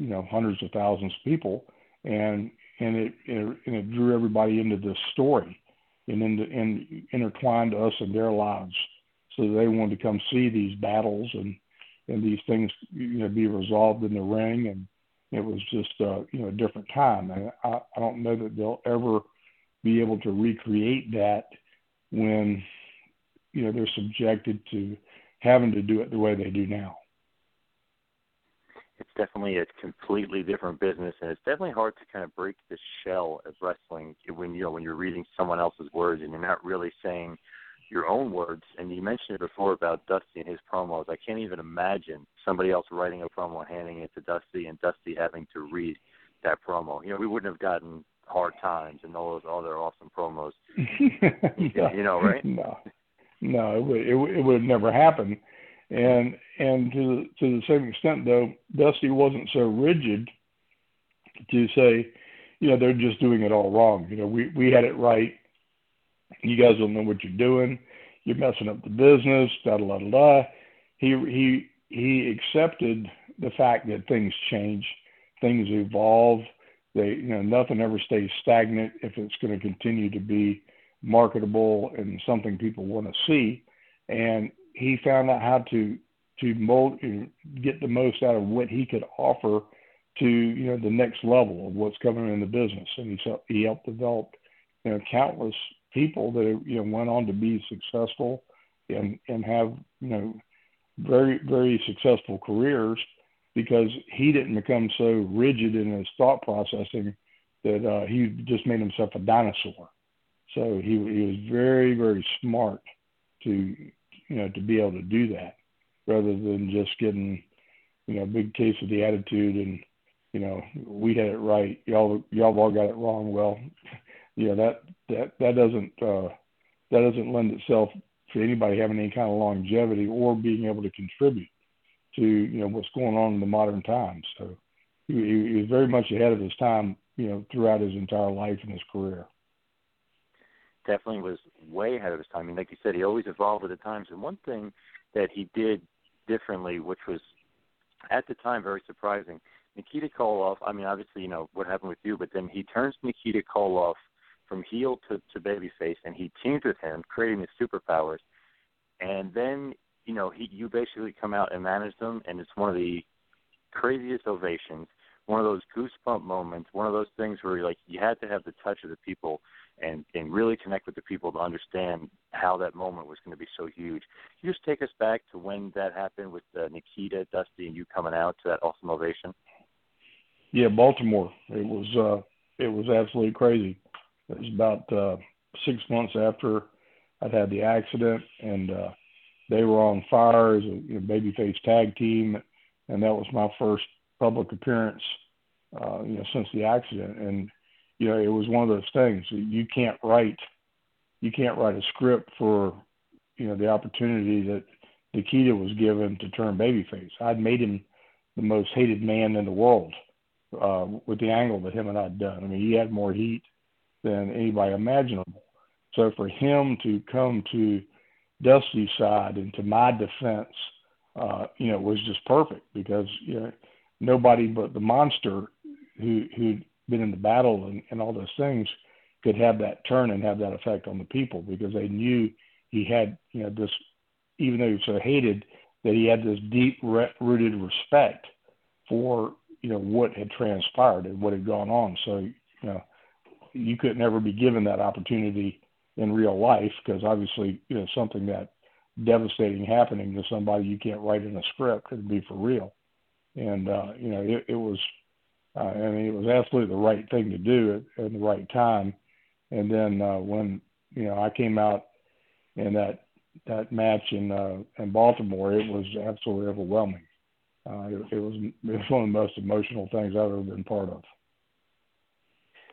you know, hundreds of thousands of people, and and it, it and it drew everybody into this story. And, in the, and intertwined us in their lives, so they wanted to come see these battles and, and these things, you know, be resolved in the ring. And it was just, uh, you know, a different time. And I, I don't know that they'll ever be able to recreate that when, you know, they're subjected to having to do it the way they do now. It's definitely a completely different business, and it's definitely hard to kind of break the shell of wrestling when, you know, when you're reading someone else's words and you're not really saying your own words. And you mentioned it before about Dusty and his promos. I can't even imagine somebody else writing a promo and handing it to Dusty and Dusty having to read that promo. You know, we wouldn't have gotten Hard Times and all those other awesome promos. no, you know, right? No, no, it would, it, it would have never happened. And and to to the same extent, though, Dusty wasn't so rigid to say, you know, they're just doing it all wrong. You know, we, we had it right. You guys don't know what you're doing. You're messing up the business, da da da da. He he he accepted the fact that things change, things evolve. They, you know, nothing ever stays stagnant if it's going to continue to be marketable and something people want to see. And he found out how to to mold, get the most out of what he could offer to, you know, the next level of what's coming in the business. And he he helped develop, you know, countless people that, you know, went on to be successful and and have, you know, very very successful careers, because he didn't become so rigid in his thought processing that uh, he just made himself a dinosaur. So he he was very very smart to, you know, to be able to do that, rather than just getting, you know, a big case of the attitude and, you know, we had it right, y'all y'all all got it wrong. Well, you know, that that that doesn't uh, that doesn't lend itself to anybody having any kind of longevity or being able to contribute to, you know, what's going on in the modern times. So he, he was very much ahead of his time, you know, throughout his entire life and his career. Definitely was way ahead of his time. I mean, like you said, he always evolved with the times. And one thing that he did differently, which was at the time very surprising, Nikita Koloff, I mean, obviously, you know, what happened with you, but then he turns Nikita Koloff from heel to, to babyface, and he teams with him, creating his superpowers. And then, you know, he you basically come out and manage them, and it's one of the craziest ovations, one of those goosebump moments, one of those things where, like, you had to have the touch of the people and, and really connect with the people to understand how that moment was going to be so huge. Can you just take us back to when that happened with uh, Nikita, Dusty, and you coming out to that awesome ovation? Yeah, Baltimore. It was uh, it was absolutely crazy. It was about uh, six months after I'd had the accident, and uh, they were on fire as a you know, babyface tag team, and that was my first public appearance, uh, you know, since the accident. And you know, it was one of those things you can't write, you can't write a script for, you know, the opportunity that Nikita was given to turn babyface. I'd made him the most hated man in the world uh, with the angle that him and I'd done. I mean, he had more heat than anybody imaginable. So for him to come to Dusty's side and to my defense, uh, you know, was just perfect, because you know, nobody but the monster who who'd been in the battle and, and all those things could have that turn and have that effect on the people, because they knew he had, you know, this, even though he was so hated, that he had this deep rooted respect for, you know, what had transpired and what had gone on. So, you know, you could never be given that opportunity in real life, because obviously, you know, something that devastating happening to somebody, you can't write in a script. It'd be for real. And, uh, you know, it, it was, uh, I mean, it was absolutely the right thing to do at, at the right time. And then uh, when, you know, I came out in that, that match in uh, in Baltimore, it was absolutely overwhelming. Uh, it, it was it was one of the most emotional things I've ever been part of.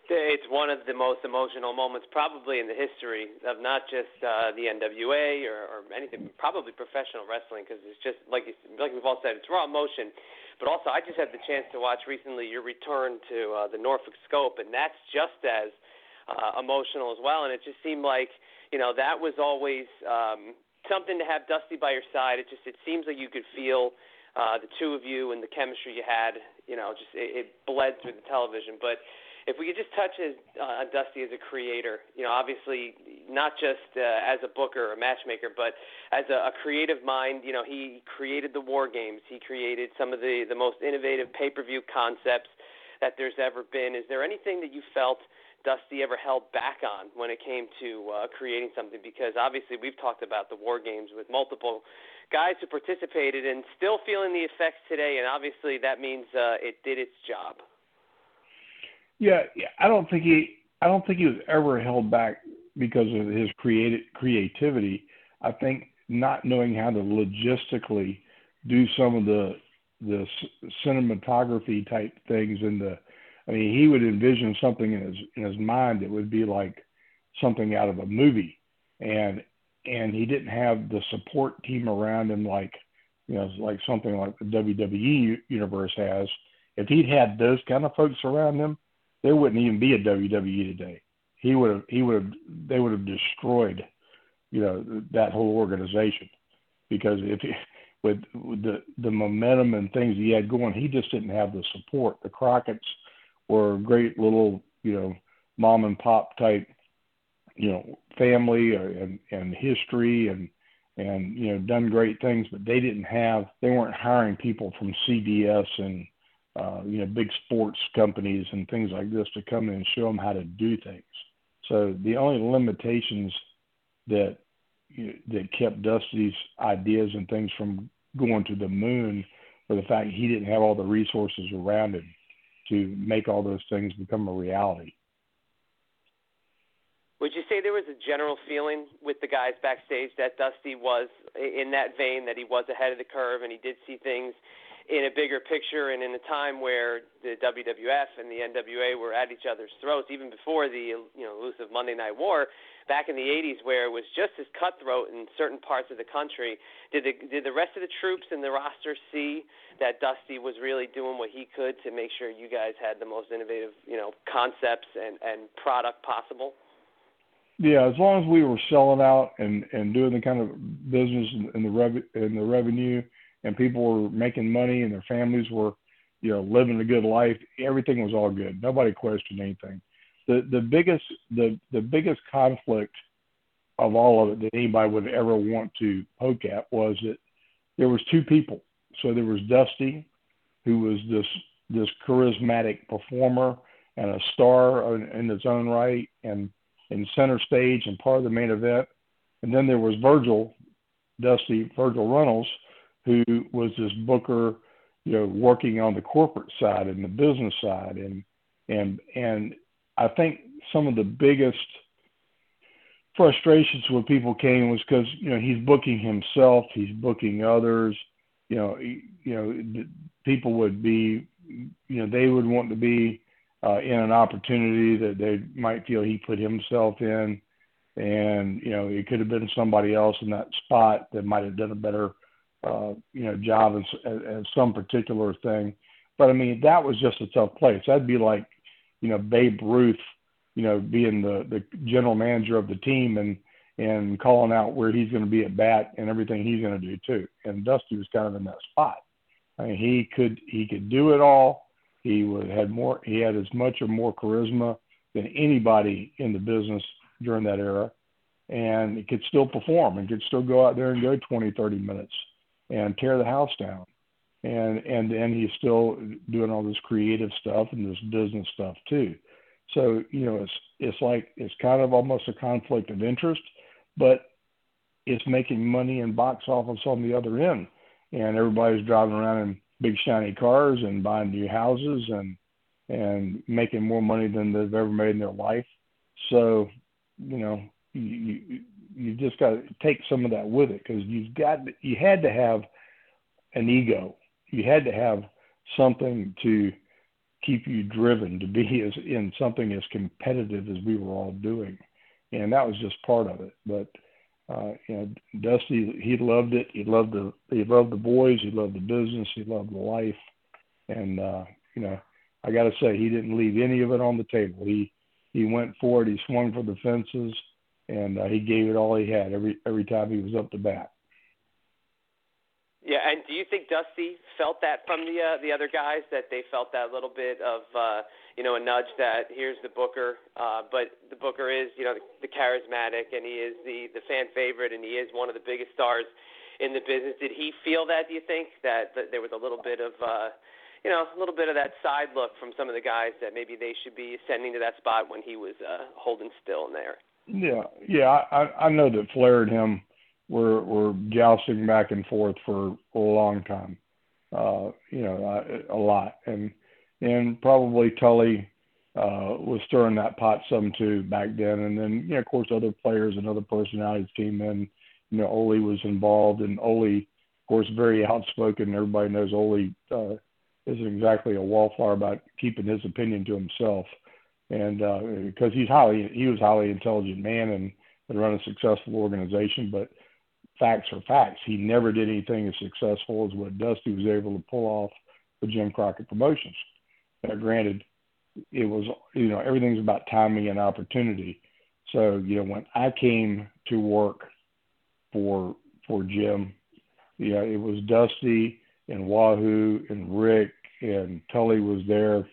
It's one of the most emotional moments probably in the history of not just uh, the N W A or, or anything, probably professional wrestling, because it's just, like you, like we've all said, it's raw emotion. But also, I just had the chance to watch recently your return to uh, the Norfolk Scope, and that's just as uh, emotional as well. And it just seemed like, you know, that was always um, something to have Dusty by your side. It just, it seems like you could feel uh, the two of you and the chemistry you had, you know, just it, it bled through the television. But if we could just touch as, uh, on Dusty as a creator, you know, obviously not just uh, as a booker or a matchmaker, but as a, a creative mind. You know, he created the War Games. He created some of the, the most innovative pay-per-view concepts that there's ever been. Is there anything that you felt Dusty ever held back on when it came to uh, creating something? Because obviously we've talked about the War Games with multiple guys who participated and still feeling the effects today, and obviously that means uh, it did its job. Yeah, I don't think he I don't think he was ever held back because of his creative creativity. I think not knowing how to logistically do some of the the cinematography type things and the I mean, he would envision something in his in his mind that would be like something out of a movie, and and he didn't have the support team around him like, you know, like something like the W W E universe has. If he'd had those kind of folks around him, there wouldn't even be a W W E today. He would have he would have they would have destroyed, you know, that whole organization, because if he, with, with the the momentum and things he had going, he just didn't have the support. The Crocketts were a great little, you know, mom and pop type, you know, family and, and history and, and, you know, done great things, but they didn't have, they weren't hiring people from C B S and, uh, you know, big sports companies and things like this to come in and show them how to do things. So the only limitations that, you know, that kept Dusty's ideas and things from going to the moon were the fact he didn't have all the resources around him to make all those things become a reality. Would you say there was a general feeling with the guys backstage that Dusty was in that vein, that he was ahead of the curve and he did see things in a bigger picture, and in a time where the W W F and the N W A were at each other's throats, even before the, you know, elusive Monday Night War back in the eighties, where it was just as cutthroat in certain parts of the country? Did the did the rest of the troops and the roster see that Dusty was really doing what he could to make sure you guys had the most innovative, you know, concepts and, and product possible? Yeah, as long as we were selling out and, and doing the kind of business and the rev- and the revenue, and people were making money and their families were, you know, living a good life, everything was all good. Nobody questioned anything. The the biggest the, the biggest conflict of all of it that anybody would ever want to poke at was that there was two people. So there was Dusty, who was this this charismatic performer and a star in, in his own right, and in center stage and part of the main event. And then there was Virgil, Dusty, Virgil Runnels, who was this booker, you know, working on the corporate side and the business side. And, and, and I think some of the biggest frustrations when people came was because, you know, he's booking himself, he's booking others, you know, you know, people would be, you know, they would want to be uh, in an opportunity that they might feel he put himself in. And, you know, it could have been somebody else in that spot that might have done a better, uh, you know, job at some particular thing. But, I mean, that was just a tough place. That'd be like, you know, Babe Ruth, you know, being the, the general manager of the team and, and calling out where he's going to be at bat and everything he's going to do too. And Dusty was kind of in that spot. I mean, he could, he could do it all. He would had more, he had as much or more charisma than anybody in the business during that era, and he could still perform and could still go out there and go twenty, thirty minutes and tear the house down. And, and then he's still doing all this creative stuff and this business stuff too. So, you know, it's, it's like, it's kind of almost a conflict of interest, but it's making money and box office on the other end. And everybody's driving around in big shiny cars and buying new houses and, and making more money than they've ever made in their life. So, you know, you, you just got to take some of that with it, because you've got, you had to have an ego. You had to have something to keep you driven to be as in something as competitive as we were all doing. And that was just part of it. But, uh, you know, Dusty, he loved it. He loved the, he loved the boys. He loved the business. He loved the life. And, uh, you know, I got to say, he didn't leave any of it on the table. He, He went for it. He swung for the fences, and uh, he gave it all he had every every time he was up to bat. Yeah, and do you think Dusty felt that from the uh, the other guys, that they felt that little bit of uh, you know, a nudge that here's the Booker, uh, but the Booker is, you know, the, the charismatic, and he is the, the fan favorite, and he is one of the biggest stars in the business. Did he feel that? Do you think that, that there was a little bit of uh, you know, a little bit of that side look from some of the guys that maybe they should be sending to that spot when he was uh, holding still in there? Yeah, yeah, I, I know that Flair and him were were jousting back and forth for a long time, uh, you know, a, a lot, and and probably Tully uh, was stirring that pot some too back then, and then, you know, of course, other players and other personalities came in. You know, Ole was involved, and Ole, of course, very outspoken. Everybody knows Ole. Uh, isn't exactly a wallflower about keeping his opinion to himself. And uh, because he's highly, he was a highly intelligent man and had run a successful organization, but facts are facts. He never did anything as successful as what Dusty was able to pull off with Jim Crockett Promotions. Now, granted, it was, you know, everything's about timing and opportunity. So, you know, when I came to work for, for Jim, you know, it was Dusty and Wahoo and Rick and Tully was there,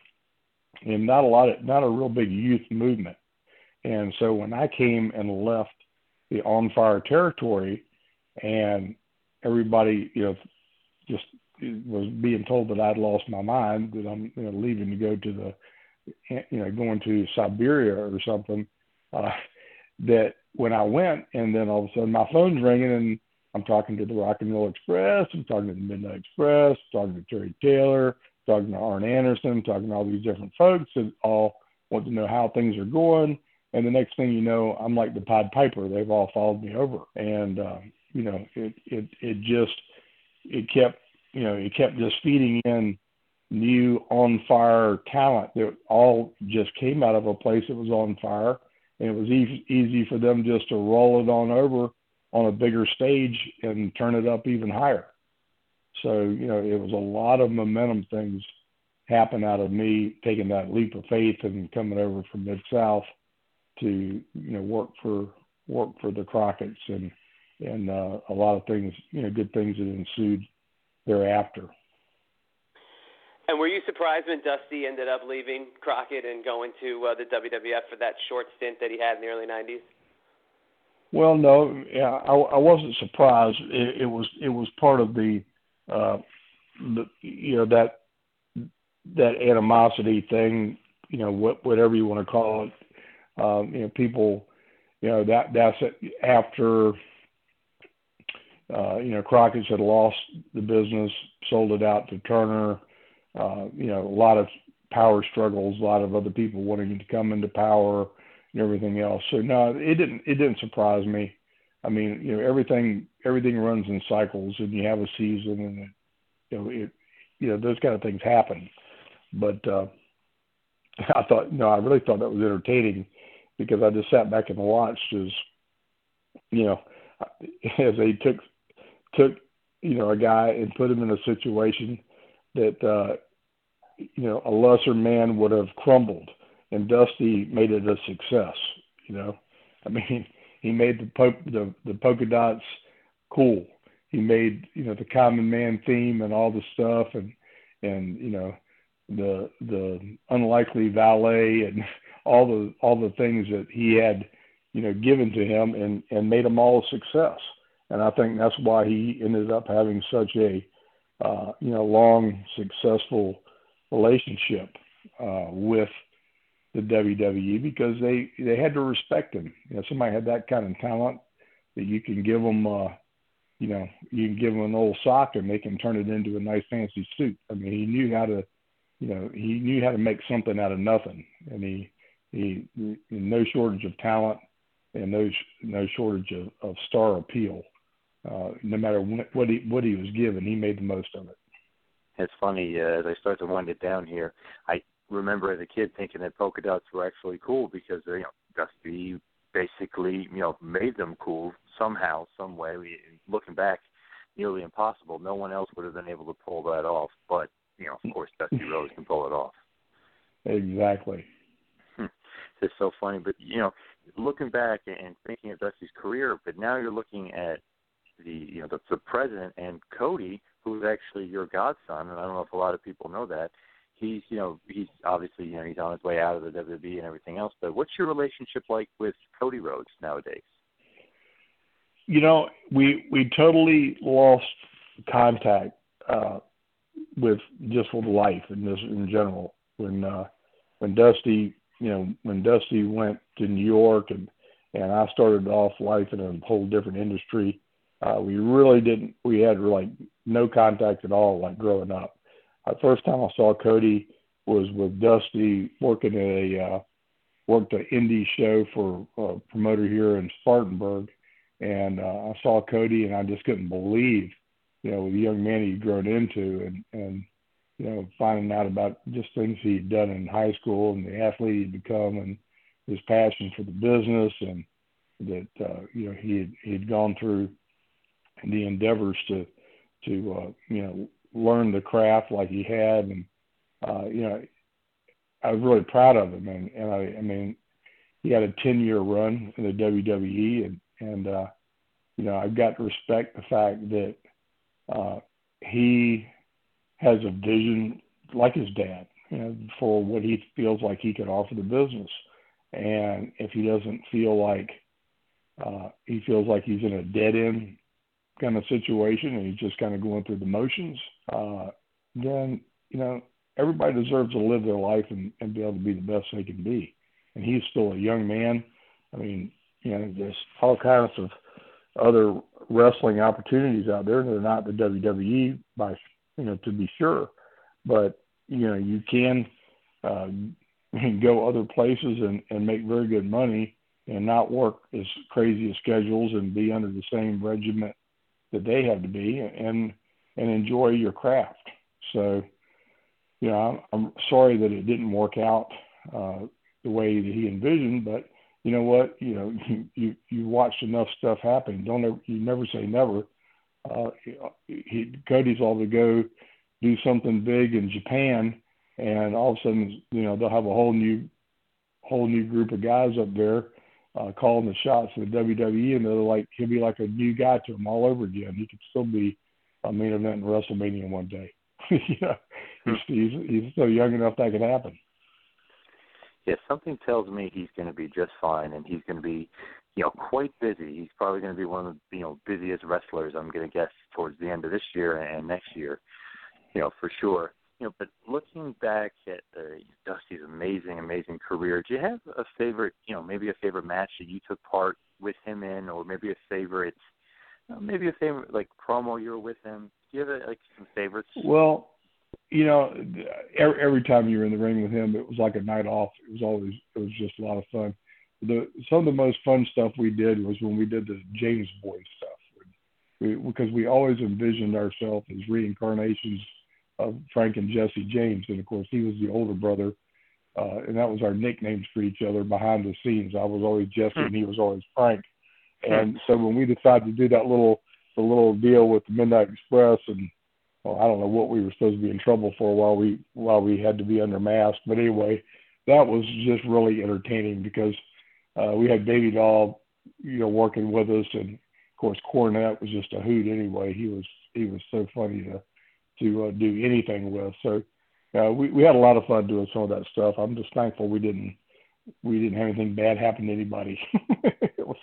and not a lot of, not a real big youth movement. And so when I came and left the on fire territory, and everybody, you know, just was being told that I'd lost my mind, that I'm, you know, leaving to go to the, you know, going to Siberia or something, uh, that when I went, and then all of a sudden my phone's ringing, and I'm talking to the Rock and Roll Express. I'm talking to the Midnight Express. I'm talking to Terry Taylor. I'm talking to Arn Anderson. I'm talking to all these different folks that all want to know how things are going. And the next thing you know, I'm like the Pied Piper. They've all followed me over. And, uh, you know, it, it, it just, it kept, you know, it kept just feeding in new on fire talent that all just came out of a place that was on fire. And it was easy, easy for them just to roll it on over on a bigger stage and turn it up even higher. So, you know, it was a lot of momentum things happen out of me taking that leap of faith and coming over from Mid-South to, you know, work for, work for the Crockett's, and, and uh, a lot of things, you know, good things that ensued thereafter. And were you surprised when Dusty ended up leaving Crockett and going to uh, the W W F for that short stint that he had in the early nineties? Well, no, yeah, I, I wasn't surprised. It, it was it was part of the, uh, the, you know, that that animosity thing, you know, what, whatever you want to call it. Um, you know, people, you know, that that's after, uh, you know, Crockett's had lost the business, sold it out to Turner. Uh, you know, a lot of power struggles, a lot of other people wanting to come into power. and everything else. So no, it didn't it didn't surprise me. I mean, you know, everything everything runs in cycles, and you have a season, and it, you know, it, you know, those kind of things happen. But uh, I thought, no, I really thought that was entertaining, because I just sat back and watched as, you know, as they took took you know, a guy and put him in a situation that uh, you know, a lesser man would have crumbled, and Dusty made it a success. You know, I mean, he made the po- the, the polka dots cool. He made, you know, the common man theme and all the stuff, and and you know, the the unlikely valet and all the all the things that he had, you know, given to him, and and made them all a success. And I think that's why he ended up having such a uh, you know, long, successful relationship uh, with the W W E, because they, they had to respect him. You know, somebody had that kind of talent that you can give them, uh, you know, you can give them an old sock and they can turn it into a nice fancy suit. I mean, he knew how to, you know, he knew how to make something out of nothing, and he he, he no shortage of talent, and no no shortage of, of star appeal. Uh, no matter what, what he what he was given, he made the most of it. It's funny, uh, as I start to wind it down here, I remember as a kid thinking that polka dots were actually cool, because you know, Dusty basically, you know, made them cool somehow, some way. We, looking back, nearly impossible. No one else would have been able to pull that off, but you know, of course, Dusty Rhodes can pull it off. Exactly. Hmm. It's so funny, but you know, looking back and thinking of Dusty's career, but now you're looking at the, you know, the, the president, and Cody, who's actually your godson, and I don't know if a lot of people know that. He's, you know, he's obviously, you know, he's on his way out of the W W E and everything else, but what's your relationship like with Cody Rhodes nowadays? You know, we we totally lost contact uh, with just with life and just in general when uh, when Dusty, you know, when Dusty went to New York, and, and I started off life in a whole different industry. Uh, we really didn't, we had like no contact at all, like growing up. The first time I saw Cody was with Dusty working at a, uh, worked an indie show for a promoter here in Spartanburg. And uh, I saw Cody, and I just couldn't believe, you know, the young man he'd grown into, and, and, you know, finding out about just things he'd done in high school, and the athlete he'd become, and his passion for the business, and that, uh, you know, he had, he had gone through the endeavors to, to, uh, you know, learn the craft like he had. And, uh, you know, I was really proud of him. And, and I, I mean, he had a ten year run in the W W E, and, and, uh, you know, I've got to respect the fact that, uh, he has a vision like his dad, you know, for what he feels like he could offer the business. And if he doesn't feel like, uh, he feels like he's in a dead end kind of situation, and he's just kind of going through the motions, uh, then, you know, everybody deserves to live their life and, and be able to be the best they can be. And he's still a young man. I mean, you know, there's all kinds of other wrestling opportunities out there. They're not the W W E by, you know, to be sure, but you know, you can uh, go other places and, and make very good money and not work as crazy as schedules and be under the same regiment that they have to be, and and enjoy your craft. So, you know, I'm, I'm sorry that it didn't work out uh, the way that he envisioned, but you know what, you know, you, you, you watched enough stuff happen. Don't ever, you never say never. Uh, he, Cody's all to go do something big in Japan, and all of a sudden, you know, they'll have a whole new, whole new group of guys up there uh, calling the shots for the W W E, and they're like, he'll be like a new guy to them all over again. He could still be a main event in WrestleMania one day. You know, he's, he's he's still young enough that could happen. Yeah, something tells me he's going to be just fine, and he's going to be, you know, quite busy. He's probably going to be one of the, you know, busiest wrestlers, I'm going to guess, towards the end of this year and next year, you know, for sure. You know, but looking back at uh, Dusty's amazing, amazing career, do you have a favorite, you know, maybe a favorite match that you took part with him in, or maybe a favorite, uh, maybe a favorite, like, promo you were with him? Do you have, like, some favorites? Well, you know, every, every time you were in the ring with him, it was like a night off. It was always, it was just a lot of fun. the some of the most fun stuff we did was when we did the James Boy stuff, we, because we always envisioned ourselves as reincarnations of Frank and Jesse James, and of course he was the older brother, uh, and that was our nicknames for each other behind the scenes. I was always Jesse and he was always Frank, and so when we decided to do that little the little deal with the Midnight Express, and well, I don't know what we were supposed to be in trouble for while we while we had to be under mask, but anyway, that was just really entertaining because uh, we had Baby Doll, you know, working with us, and of course Cornette was just a hoot anyway. He was he was so funny to to uh, do anything with. So uh, we we had a lot of fun doing some of that stuff. I'm just thankful we didn't we didn't have anything bad happen to anybody. it was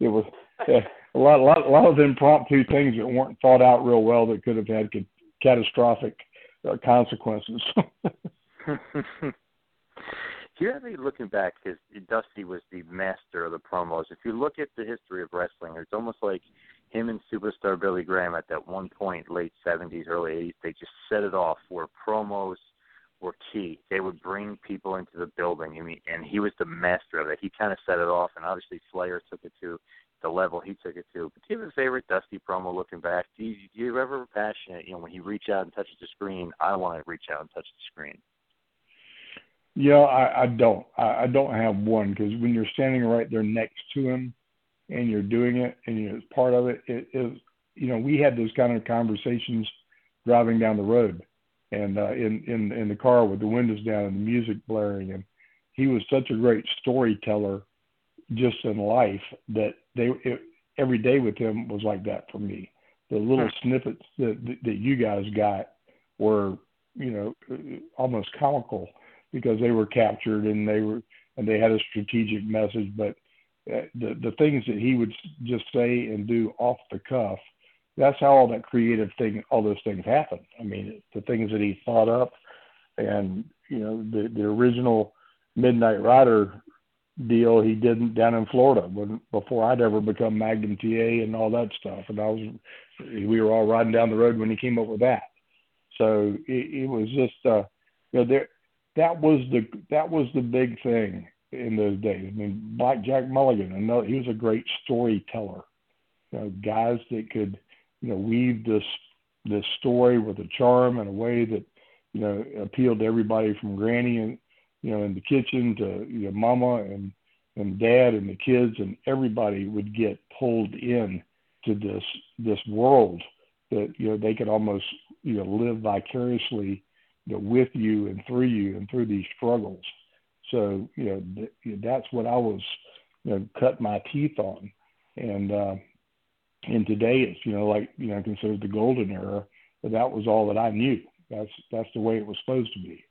it was yeah, a lot a lot a lot of impromptu things that weren't thought out real well that could have had could, catastrophic uh, consequences. Do you have any, looking back, because Dusty was the master of the promos. If you look at the history of wrestling, it's almost like him and Superstar Billy Graham at that one point, late seventies, early eighties, they just set it off where promos were key. They would bring people into the building, I mean, and he was the master of it. He kind of set it off, and obviously Flair took it to the level he took it to. But do you have a favorite Dusty promo looking back? Do you, do you ever passionate, you know, when he reached out and touched the screen, I want to reach out and touch the screen? Yeah, I, I don't. I, I don't have one, because when you're standing right there next to him and you're doing it and you're part of it, it is, you know, we had those kind of conversations driving down the road and uh, in, in, in the car with the windows down and the music blaring. And he was such a great storyteller just in life that they it, every day with him was like that for me. The little snippets that, that you guys got were, you know, almost comical, because they were captured and they were, and they had a strategic message, but uh, the the things that he would just say and do off the cuff, that's how all that creative thing, all those things happened. I mean, the things that he thought up, and you know, the, the original Midnight Rider deal he did down in Florida when, before I'd ever become Magnum T A and all that stuff. And I was, we were all riding down the road when he came up with that. So it, it was just, uh, you know, there, That was the that was the big thing in those days. I mean, Black Jack Mulligan, another, he was a great storyteller. You know, guys that could, you know, weave this this story with a charm and a way that, you know, appealed to everybody from Granny and, you know, in the kitchen to, you know, Mama and and Dad and the kids, and everybody would get pulled in to this this world that, you know, they could almost, you know, live vicariously with you and through you and through these struggles. So, you know, th- that's what I was, you know, cut my teeth on. And, uh, and today it's, you know, like, you know, considered the golden era, but that was all that I knew. That's, that's the way it was supposed to be.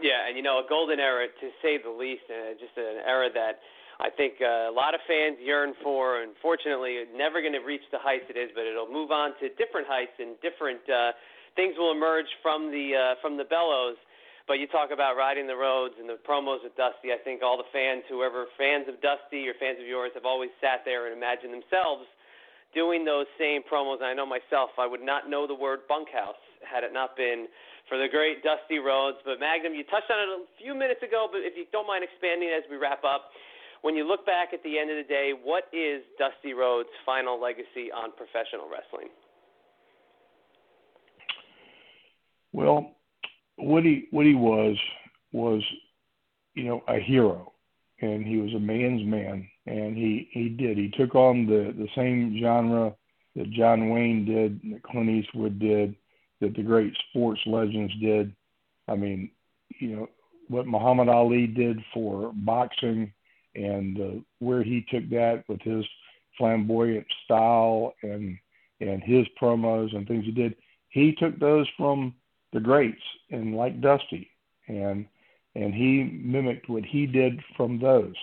Yeah. And, you know, a golden era to say the least, and uh, just an era that I think uh, a lot of fans yearn for. Unfortunately, never going to reach the heights it is, but it'll move on to different heights and different, uh, things will emerge from the uh, from the bellows. But you talk about riding the roads and the promos with Dusty. I think all the fans, whoever fans of Dusty or fans of yours, have always sat there and imagined themselves doing those same promos. And I know myself, I would not know the word bunkhouse had it not been for the great Dusty Rhodes. But Magnum, you touched on it a few minutes ago, but if you don't mind expanding as we wrap up, when you look back at the end of the day, what is Dusty Rhodes' final legacy on professional wrestling? Well, what he what he was was, you know, a hero, and he was a man's man, and he, he did. He took on the, the same genre that John Wayne did, that Clint Eastwood did, that the great sports legends did. I mean, you know, what Muhammad Ali did for boxing and uh, where he took that with his flamboyant style and and his promos and things he did, he took those from the greats, and like Dusty, and and he mimicked what he did from those.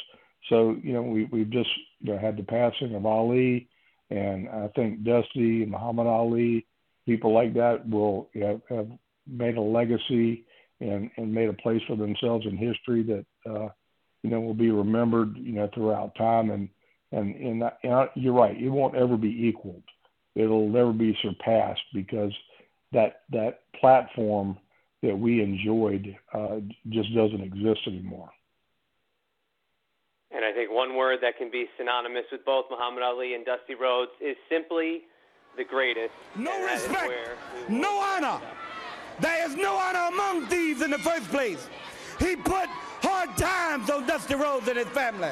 So, you know, we we've just, you know, had the passing of Ali, and I think Dusty and Muhammad Ali, people like that, will, you know, have made a legacy and, and made a place for themselves in history that uh, you know, will be remembered, you know, throughout time. And and and, I, and I, you're right, it won't ever be equaled. It'll never be surpassed, because that that platform that we enjoyed uh, just doesn't exist anymore. And I think one word that can be synonymous with both Muhammad Ali and Dusty Rhodes is simply the greatest. No respect, no honor. There is no honor among thieves in the first place. He put hard times on Dusty Rhodes and his family.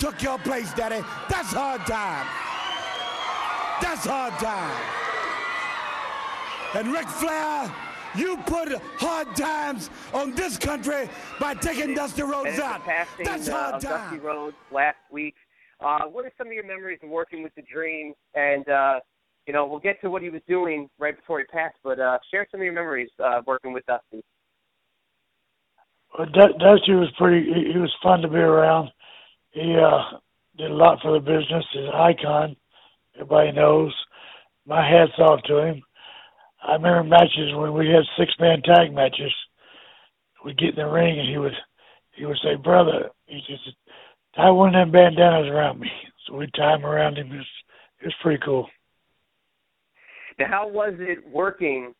took your place, Daddy. That's hard time. That's hard time. And Ric Flair, you put hard times on this country by taking and Dusty Rhodes out. Passing, That's hard uh, time. Dusty Rhodes last week. Uh, what are some of your memories of working with the Dream? And, uh, you know, we'll get to what he was doing right before he passed, but uh, share some of your memories uh, working with Dusty. Well, D- Dusty was pretty, he, he was fun to be around. He uh, did a lot for the business. He's an icon. Everybody knows. My hat's off to him. I remember matches when we had six-man tag matches. We'd get in the ring, and he would he would say, brother, he just tie one of them bandanas around me. So we'd tie them around him. It was, it was pretty cool. Now, how was it working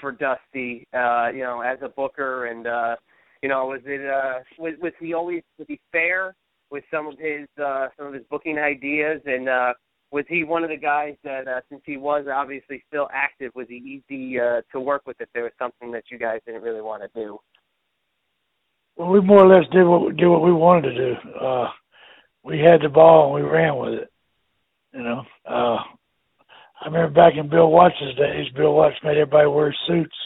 for Dusty, uh, you know, as a booker? And, uh, you know, was it uh, was, was he always was he fair with some of his uh, some of his booking ideas? And uh was he one of the guys that, uh, since he was obviously still active, was he easy uh, to work with if there was something that you guys didn't really want to do? Well, we more or less did what, did what we wanted to do. Uh, we had the ball and we ran with it, you know. Uh, I remember back in Bill Watts' days, Bill Watts made everybody wear suits.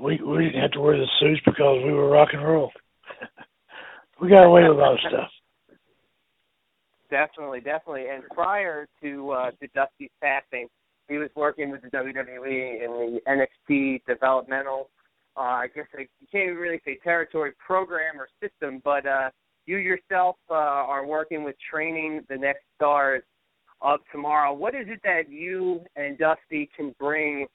We, we didn't have to wear the suits because we were rock and roll. We got away with a lot of stuff. Definitely, definitely. And prior to uh, to Dusty's passing, he was working with the W W E in the N X T developmental, uh, I guess I can't really say territory, program or system, but uh, you yourself uh, are working with training the next stars of tomorrow. What is it that you and Dusty can bring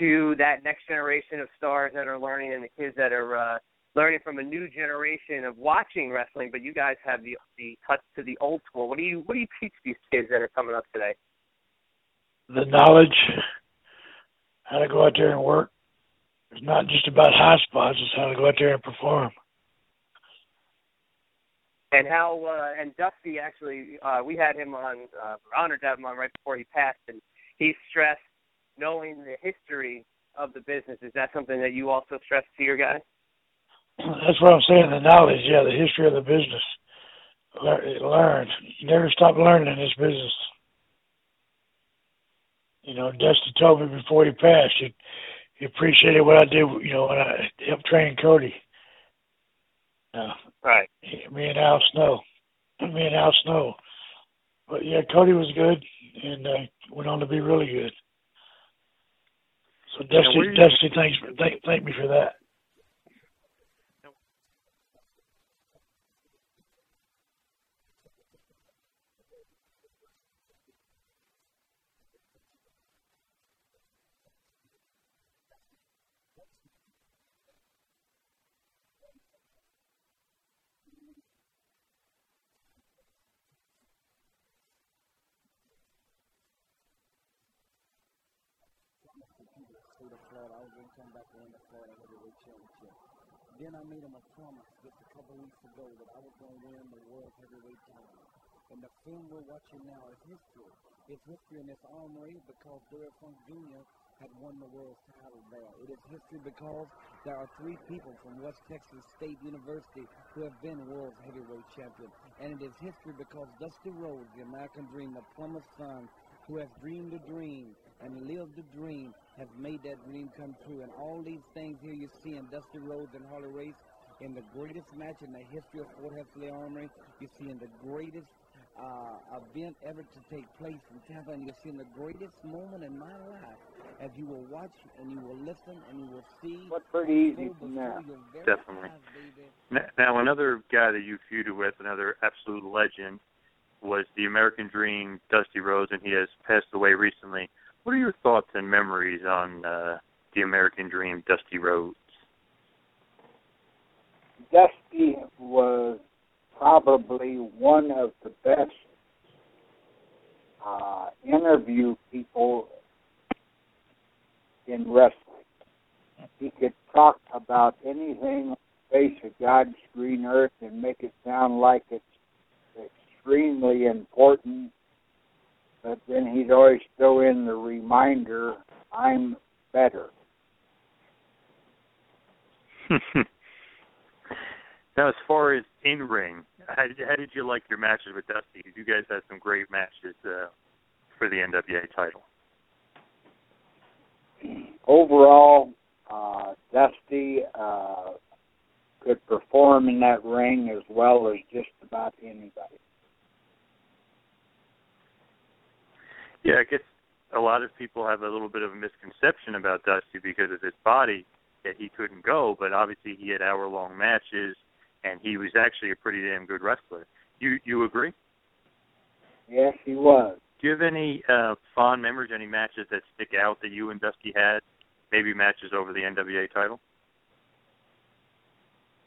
to that next generation of stars that are learning and the kids that are uh, – learning from a new generation of watching wrestling, but you guys have the the touch to the old school. What do you what do you teach these kids that are coming up today? The knowledge, how to go out there and work. It's not just about high spots; it's how to go out there and perform. And how uh, and Dusty actually, uh, we had him on. Uh, we're honored to have him on right before he passed, and he stressed knowing the history of the business. Is that something that you also stress to your guys? That's what I'm saying, the knowledge, yeah, the history of the business. Learn. You never stop learning in this business. You know, Dusty told me before he passed, he, he appreciated what I did, you know, when I helped train Cody. Uh, right. Me and Al Snow. Me and Al Snow. But, yeah, Cody was good and uh, went on to be really good. So Dusty, yeah, Dusty thanks, thank, thank me for that. I was going to come back and win the Florida Heavyweight Championship. Then I made him a promise just a couple weeks ago that I was going to win the World Heavyweight Championship. And the film we're watching now is history. It's history and it's honorary because Dory Funk Junior had won the world title there. It is history because there are three people from West Texas State University who have been World Heavyweight Champions. And it is history because Dusty Rhodes, the American Dream, the Plumber's son, who has dreamed a dream and lived a dream, has made that dream come true. And all these things here you see in Dusty Rhodes and Harley Race, in the greatest match in the history of Fort Heffley Armory, you see in the greatest uh, event ever to take place in Tampa, and you see in the greatest moment in my life, as you will watch and you will listen and you will see. What's pretty easy from that? Definitely. Eyes, now, another guy that you feuded with, another absolute legend, was the American Dream, Dusty Rhodes, and he has passed away recently. What are your thoughts and memories on uh, the American Dream, Dusty Rhodes? Dusty was probably one of the best uh, interview people in wrestling. He could talk about anything on the face of God's green earth and make it sound like it's extremely important, but then he'd always throw in the reminder, I'm better. Now, as far as in-ring, how did, how did you like your matches with Dusty? You guys had some great matches uh, for the N W A title. Overall, uh, Dusty uh, could perform in that ring as well as just about anybody. Yeah, I guess a lot of people have a little bit of a misconception about Dusty because of his body, that he couldn't go, but obviously he had hour-long matches, and he was actually a pretty damn good wrestler. You you agree? Yes, he was. Do you have any uh, fond memories, any matches that stick out that you and Dusty had? Maybe matches over the N W A title?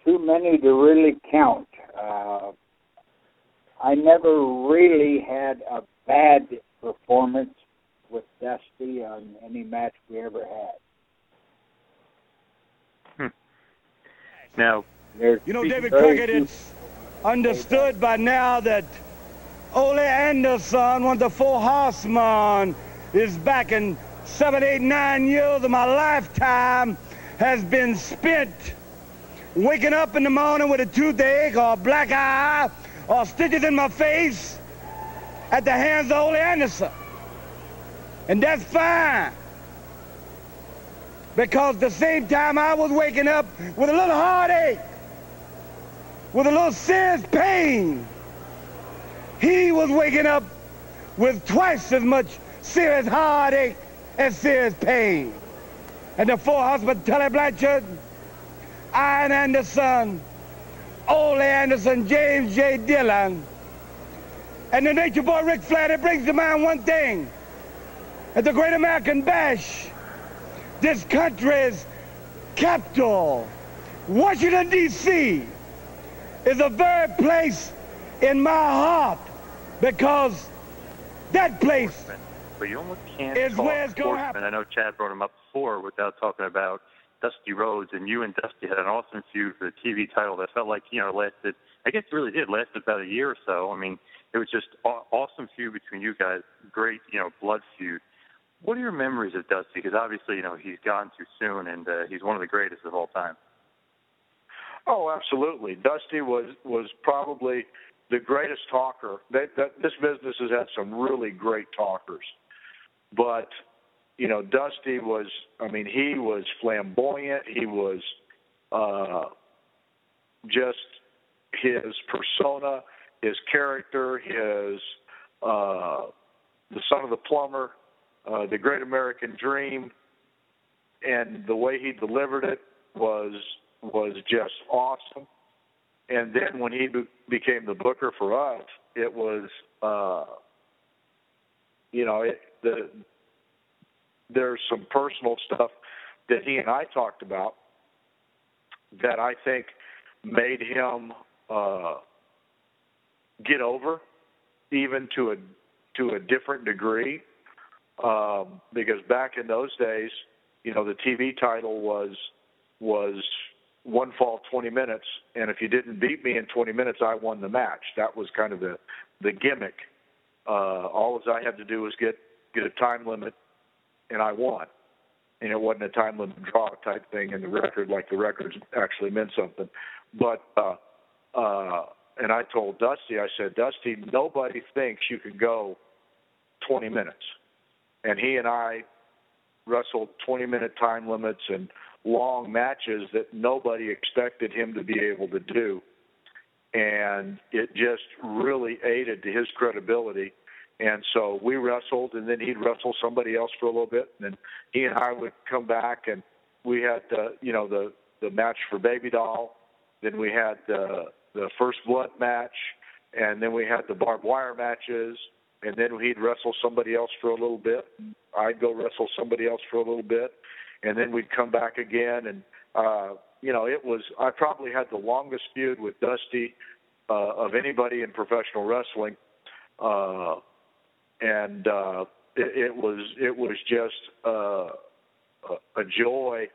Too many to really count. Uh, I never really had a bad performance with Dusty on any match we ever had. Hmm. Now, you know, David Crockett, it's understood by now that Ole Anderson, one of the four horsemen, is back, and seven, eight, nine years of my lifetime has been spent waking up in the morning with a toothache or a black eye or stitches in my face at the hands of Ole Anderson. And that's fine, because the same time I was waking up with a little heartache, with a little serious pain, he was waking up with twice as much serious heartache and serious pain. And the four husbands, Tully Blanchard, Arn Anderson, Ole Anderson, James J. Dillon, and the Nature Boy Ric Flair, that brings to mind one thing. At the Great American Bash, this country's capital, Washington, D C, is a very place in my heart, because that place but you almost can't is where it's going to happen. I know Chad brought him up before without talking about Dusty Rhodes, and you and Dusty had an awesome feud for the T V title that felt like, you know, lasted, I guess it really did, lasted about a year or so. I mean, it was just an awesome feud between you guys, great, you know, blood feud. What are your memories of Dusty? Because obviously, you know, he's gone too soon, and uh, he's one of the greatest of all time. Oh, absolutely. Dusty was, was probably the greatest talker. They, that, this business has had some really great talkers. But, you know, Dusty was, I mean, he was flamboyant. He was uh, just his persona, his character, his uh, the son of the plumber, uh, the great American dream, and the way he delivered it was was just awesome. And then when he be- became the booker for us, it was, uh, you know, it, the, there's some personal stuff that he and I talked about that I think made him uh, get over, even to a to a different degree, um, because back in those days, you know, the T V title was was. one fall, twenty minutes, and if you didn't beat me in twenty minutes, I won the match. That was kind of the, the gimmick. Uh, all I had to do was get, get a time limit, and I won. And it wasn't a time limit draw type thing in the record, like the records actually meant something. But, uh, uh, and I told Dusty, I said, Dusty, nobody thinks you can go twenty minutes. And he and I wrestled twenty-minute time limits and long matches that nobody expected him to be able to do. And it just really aided to his credibility. And so we wrestled, and then he'd wrestle somebody else for a little bit, and then he and I would come back, and we had the, you know, the, the match for Baby Doll. Then we had the, the First Blood match. And then we had the barbed wire matches, and then he'd wrestle somebody else for a little bit. I'd go wrestle somebody else for a little bit, and then we'd come back again. And, uh, you know, it was – I probably had the longest feud with Dusty uh, of anybody in professional wrestling. Uh, and uh, it, it was it was just uh, a joy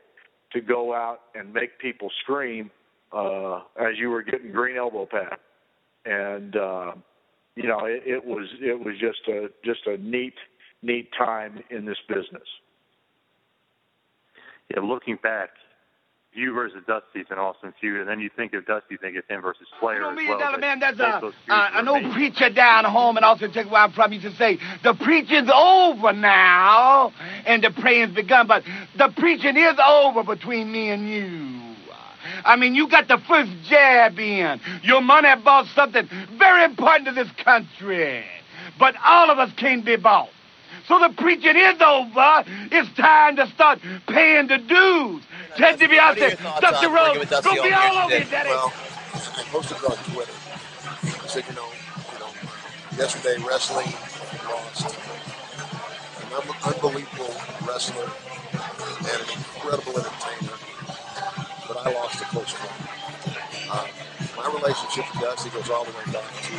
to go out and make people scream uh, as you were getting green elbow pad. And uh, you know, it, it was it was just a just a neat neat time in this business. Yeah, looking back, you versus Dusty's an awesome feud, and then you think of Dusty, you think it's him versus Flair. You know me, well, another man that's a, uh, an old preacher down home, and also take where I'm from. He used to say, "The preaching's over now, and the praying's begun." But the preaching is over between me and you. I mean, you got the first jab in. Your money bought something very important to this country. But all of us can't be bought. So the preaching is over. It's time to start paying the dues. Ted DiBiase, Dusty Rhodes, don't be all over you, Daddy. Well, I posted it on Twitter. I said, you know, you know, yesterday wrestling lost. An unbelievable wrestler and an incredible entertainer. But I lost a close one. Uh, my relationship with Dusty goes all the way back to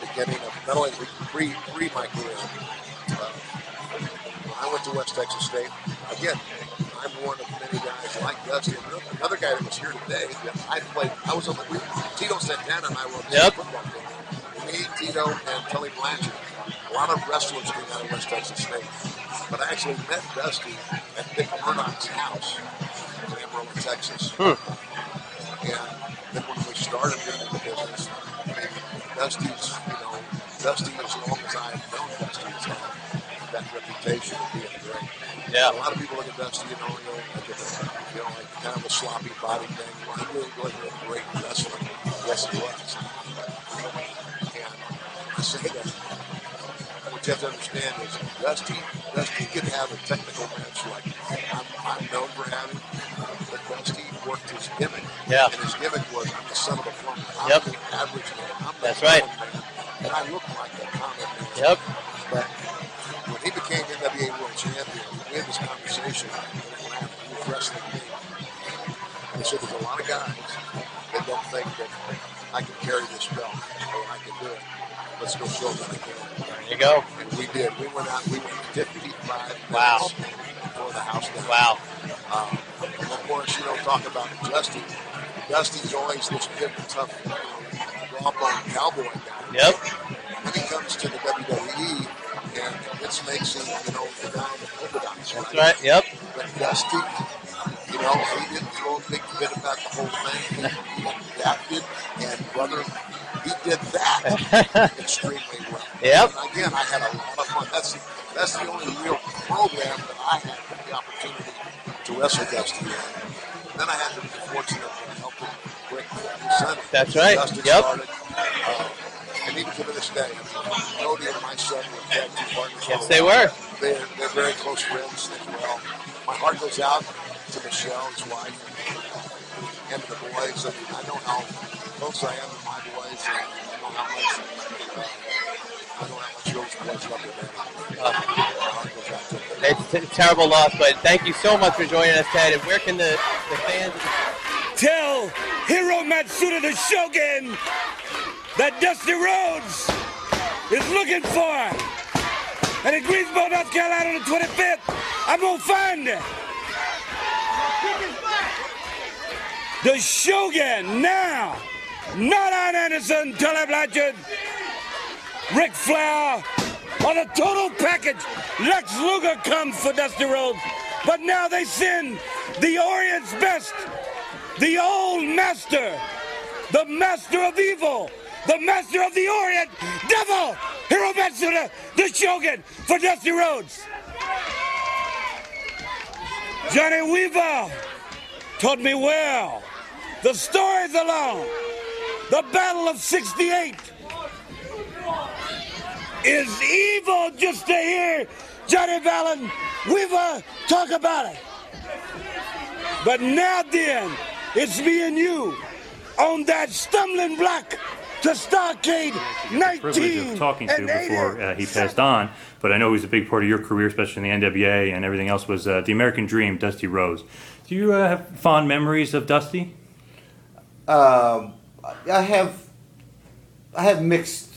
the beginning of not only pre, pre my career. Uh, when I went to West Texas State, again, I'm one of many guys like Dusty. Another guy that was here today that I played, I was on the, we, Tito Santana and I were on the yep. football team. Me, Tito, and Tully Blanchard. A lot of wrestlers came out of West Texas State. But I actually met Dusty at Dick Murdoch's house. Texas. Hmm. And then when we started getting into business, I mean, Dusty's, you know, Dusty, as long as I've known Dusty, has had that reputation of being great. Yeah. And a lot of people look at Dusty, you know, you know, like a, you know, like kind of a sloppy body thing. Well, he really wasn't a great wrestler. Yes, he was. And I say that, what you have to understand is Dusty, Dusty could have a technical match like I'm, I'm known for having. Dusty worked his gimmick, yeah. and his gimmick was, I'm the son of a plumber. I'm yep. the average man. I'm the That's right. man. And I look like a common man. Yep. But when he became N W A World Champion, we had this conversation in Atlanta with wrestling team. And I said, there's a lot of guys that don't think that I can carry this belt or I can do it. Let's go show them I can. There you go. And we did. We went out. We went fifty-five wow. minutes before the house down. Wow. Um, of course, you don't talk about Dusty. Dusty's always this big, tough, raw-boned cowboy guy. Yep. When he comes to the W W E, and this makes him, you know, the guy in the orthodox. That's right, right yep. But Dusty, you know, he didn't throw a big bit about the whole thing. He adapted, and brother, he did that extremely well. Yep. And again, I had a lot of fun. That's, that's the only real program that I had the opportunity to wrestle Dusty. Then I had to be fortunate to help him break his son. That's right. Dusty yep. started. Uh, and even to this day, Cody and my son were tag team partners. Yes, they were. They're, they're very close friends as well. My heart goes out to Michelle, his wife, and the boys. I mean, I know how close I am to my boys. And I know how much. Uh, I know how much those boys love their family. Uh, my heart goes out to them. It's a terrible loss, but thank you so much for joining us, Ted. And where can the, the fans... Tell Hiro Matsuda the Shogun that Dusty Rhodes is looking for. And in Greensboro, North Carolina, on the twenty-fifth, I'm going to find it. The Shogun now. Not Arn Anderson, Tully Blanchard, Ric Flair. On a total package, Lex Luger comes for Dusty Rhodes. But now they send the Orient's best, the old master, the master of evil, the master of the Orient, Devil, Hiro Matsuda, the Shogun, for Dusty Rhodes. Johnny Weaver taught me well. The stories along the Battle of sixty-eight. Is evil just to hear Johnny Valen Weaver talk about it. But now then, it's me and you on that stumbling block to Stockade nineteen talking to before uh, he passed on, but I know he was a big part of your career, especially in the N W A and everything else, was uh, the American Dream, Dusty Rhodes. Do you uh, have fond memories of Dusty? Um, I have I have mixed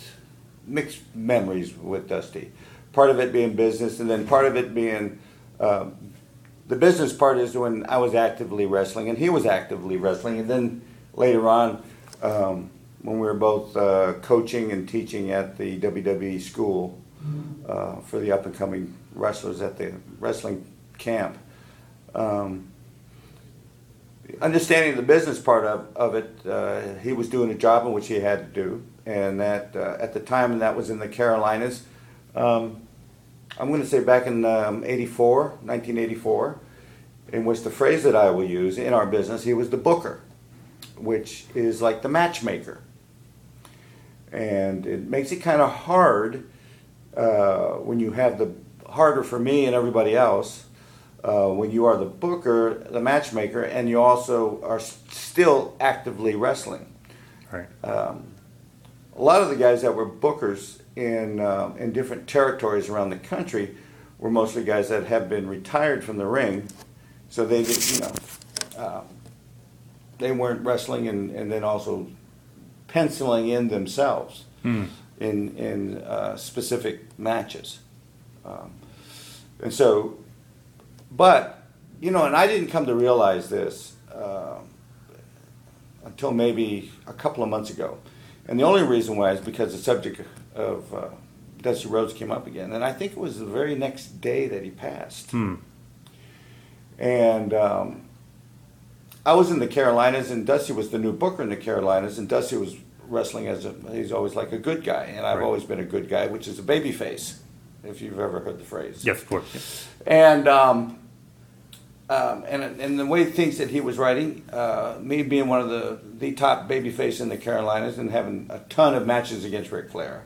mixed memories with Dusty. Part of it being business, and then part of it being um, the business part is when I was actively wrestling, and he was actively wrestling, and then later on, um, when we were both uh, coaching and teaching at the W W E school uh, for the up-and-coming wrestlers at the wrestling camp, um, understanding the business part of, of it, uh, he was doing a job in which he had to do, and that uh, at the time, and that was in the Carolinas. Um, I'm going to say back in um, eighty-four, nineteen eighty-four, in which the phrase that I will use in our business, he was the booker, which is like the matchmaker. And it makes it kind of hard uh, when you have the, harder for me and everybody else, uh, when you are the booker, the matchmaker, and you also are still actively wrestling. Right. Um, a lot of the guys that were bookers in uh, in different territories around the country were mostly guys that have been retired from the ring, so they did, you know, uh, they weren't wrestling and, and then also penciling in themselves mm. in in uh, specific matches, um, and so, but you know, and I didn't come to realize this uh, until maybe a couple of months ago, and the only reason why is because the subject of uh, Dusty Rhodes came up again, and I think it was the very next day that he passed. Hmm. And um, I was in the Carolinas, and Dusty was the new booker in the Carolinas, and Dusty was wrestling as a, he's always like a good guy, and I've right. always been a good guy, which is a baby face, if you've ever heard the phrase. Yes, of course. And um, um, and and the way things that he was writing, uh, me being one of the the top baby face in the Carolinas and having a ton of matches against Ric Flair.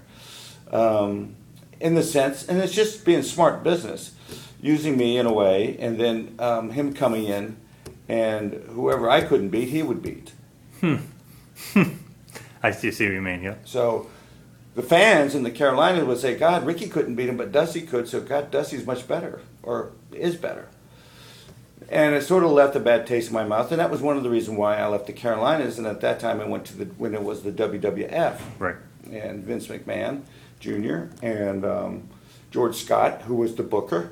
Um, in the sense, and it's just being smart business, using me in a way, and then um, him coming in, and whoever I couldn't beat, he would beat. Hmm. I see, see what you mean, yeah. So the fans in the Carolinas would say, God, Ricky couldn't beat him, but Dusty could, so God, Dusty's much better, or is better. And it sort of left a bad taste in my mouth, and that was one of the reasons why I left the Carolinas, and at that time I went to the, when it was the W W F. Right. And Vince McMahon Junior and um, George Scott, who was the booker,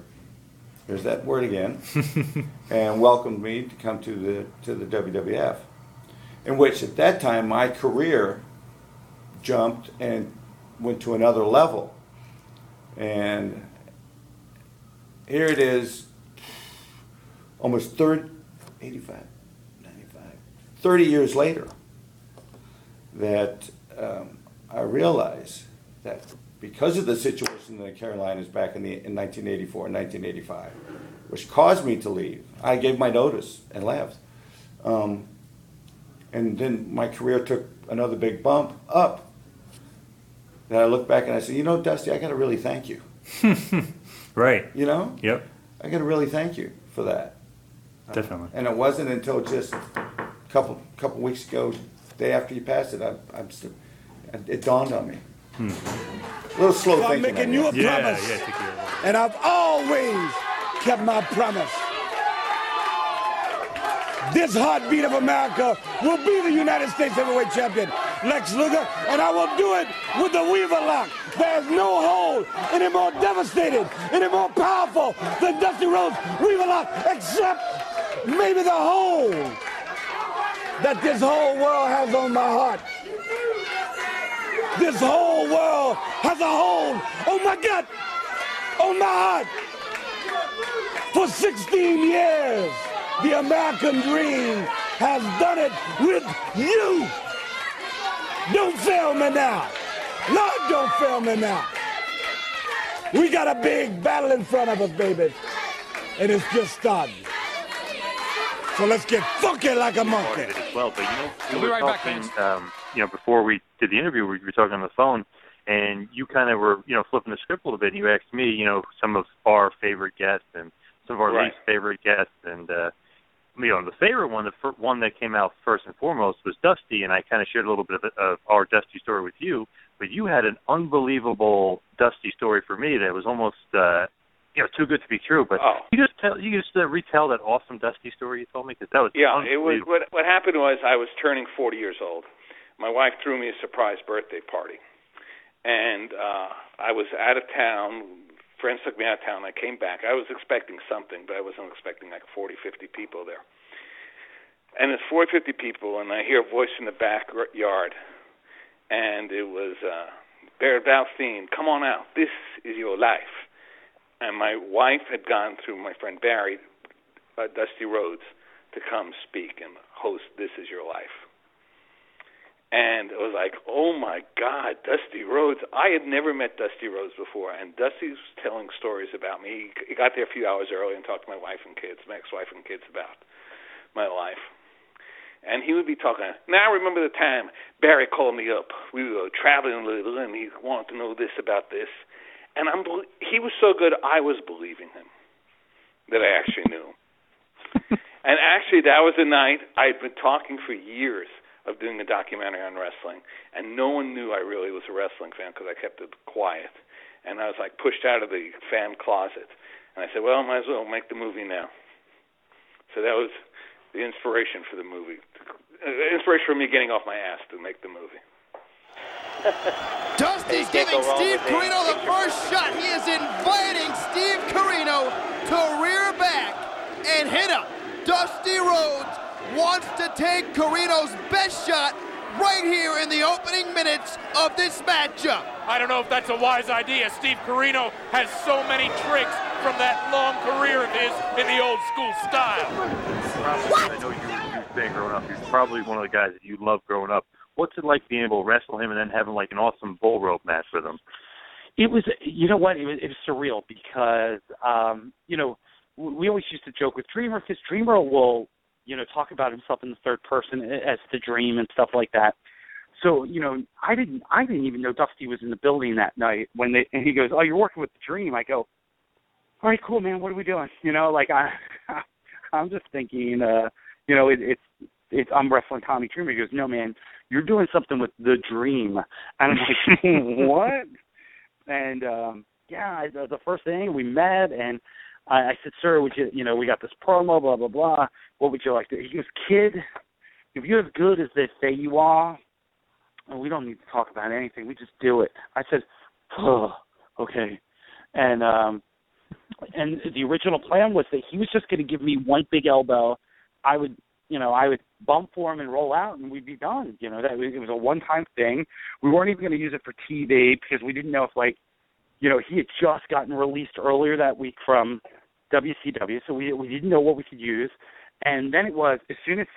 there's that word again, and welcomed me to come to the to the W W F, in which at that time my career jumped and went to another level. And here it is, almost thirty, eighty-five, ninety-five, thirty years later, that um, I realize that because of the situation in the Carolinas back in, the, in nineteen eighty-four and nineteen eighty-five, which caused me to leave, I gave my notice and left. Um, and then my career took another big bump up. Then I look back and I say, you know, Dusty, I got to really thank you. Right. You know? Yep. I got to really thank you for that. Definitely. Uh, and it wasn't until just a couple couple weeks ago, day after you passed it, I, I'm still, it dawned on me. Hmm. A little slow thinking. I'm making you a yeah, promise, yeah, yeah. And I've always kept my promise. This heartbeat of America will be the United States Heavyweight Champion, Lex Luger, and I will do it with the Weaver Lock. There's no hold any more devastating, any more powerful than Dusty Rhodes' Weaver Lock, except maybe the hold that this whole world has on my heart. This whole world has a hold on my gut, on my heart. For sixteen years, the American dream has done it with you. Don't fail me now. Lord, don't fail me now. We got a big battle in front of us, baby, and it's just starting. So let's get funky like a monkey. Well, but you know, we'll be right back, fans. Um, you know, before we did the interview, we were talking on the phone, and you kind of were, you know, flipping the script a little bit. And you asked me, you know, some of our favorite guests and some of our right. least favorite guests, and uh, you know, the favorite one, the fir- one that came out first and foremost was Dusty, and I kind of shared a little bit of, the, of our Dusty story with you, but you had an unbelievable Dusty story for me that was almost, uh, you know, too good to be true. But oh. you just tell, you just uh, retell that awesome Dusty story you told me, because that was yeah. It was what what happened was I was turning forty years old. My wife threw me a surprise birthday party, and uh, I was out of town. Friends took me out of town. I came back. I was expecting something, but I wasn't expecting like forty, fifty people there. And it's forty, fifty people, and I hear a voice in the backyard, and it was uh, Barry Blaustein, come on out. This is your life. And my wife had gone through my friend Barry, uh, Dusty Rhodes, to come speak and host This Is Your Life. And it was like, oh, my God, Dusty Rhodes. I had never met Dusty Rhodes before, and Dusty's telling stories about me. He got there a few hours early and talked to my wife and kids, my ex-wife and kids, about my life. And he would be talking, now I remember the time Barry called me up. We were traveling a little, and he wanted to know this about this. And I'm, he was so good, I was believing him that I actually knew. And actually, that was the night I'd been talking for years of doing a documentary on wrestling, and no one knew I really was a wrestling fan because I kept it quiet. And I was like pushed out of the fan closet. And I said, well, might as well make the movie now. So that was the inspiration for the movie. The inspiration for me getting off my ass to make the movie. Dusty's giving Steve Corino the first shot. He is inviting Steve Corino to rear back and hit him. Dusty Rhodes wants to take Corino's best shot right here in the opening minutes of this matchup. I don't know if that's a wise idea. Steve Corino has so many tricks from that long career of his in the old school style. Probably, what? I know you, you've been growing up. He's probably one of the guys that you love growing up. What's it like being able to wrestle him and then having like an awesome bull rope match with him? It was, you know what, it was, it was surreal because, um, you know, we always used to joke with Dreamer because Dreamer will, you know, talk about himself in the third person as the dream and stuff like that. So, you know, I didn't, I didn't even know Dusty was in the building that night when they, and he goes, oh, you're working with the dream. I go, all right, cool, man. What are we doing? You know, like I, I'm just thinking, uh, you know, it, it's, it's, I'm wrestling Tommy Dreamer. He goes, no, man, you're doing something with the dream. And I'm like, what? And, um, yeah, the, the first thing we met and, I said, sir, would you, you know, we got this promo, blah, blah, blah. What would you like to do? He goes, kid, if you're as good as they say you are, we don't need to talk about anything. We just do it. I said, oh, okay. And um, and the original plan was that he was just going to give me one big elbow. I would, you know, I would bump for him and roll out, and we'd be done. You know, that it was a one-time thing. We weren't even going to use it for T V because we didn't know if, like, you know, he had just gotten released earlier that week from W C W, so we we didn't know what we could use. And then it was, as soon as,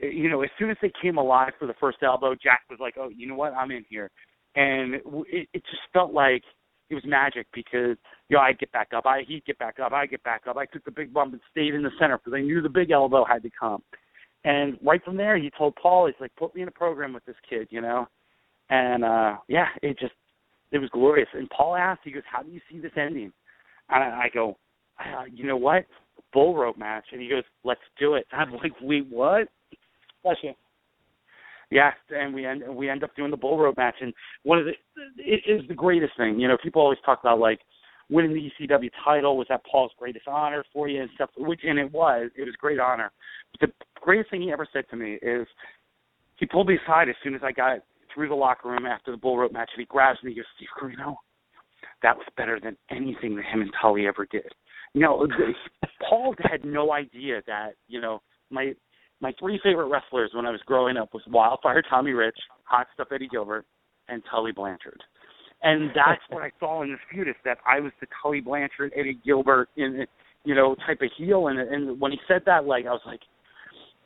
you know, as soon as they came alive for the first elbow, Jack was like, oh, you know what, I'm in here. And it, it just felt like it was magic because, you know, I'd get back up, I, he'd get back up, I'd get back up. I took the big bump and stayed in the center because I knew the big elbow had to come. And right from there, he told Paul, he's like, put me in a program with this kid, you know. And, uh, yeah, it just, it was glorious. And Paul asked, he goes, how do you see this ending? And I, I go, uh, you know what? Bull rope match. And he goes, let's do it. And I'm like, wait, what? Bless you. Yes, and we end we end up doing the bull rope match. And one of the, it is the greatest thing. You know, people always talk about, like, winning the E C W title was that Paul's greatest honor for you and stuff, which, and it was. It was great honor. But the greatest thing he ever said to me is he pulled me aside as soon as I got through the locker room after the bull rope match, and he grabs me and he goes, Steve Corino, that was better than anything that him and Tully ever did. You know, Paul had no idea that, you know, my my three favorite wrestlers when I was growing up was Wildfire Tommy Rich, Hot Stuff Eddie Gilbert, and Tully Blanchard. And that's what I saw in this feud, is that I was the Tully Blanchard, Eddie Gilbert, in, you know, type of heel. And, and when he said that, like, I was like,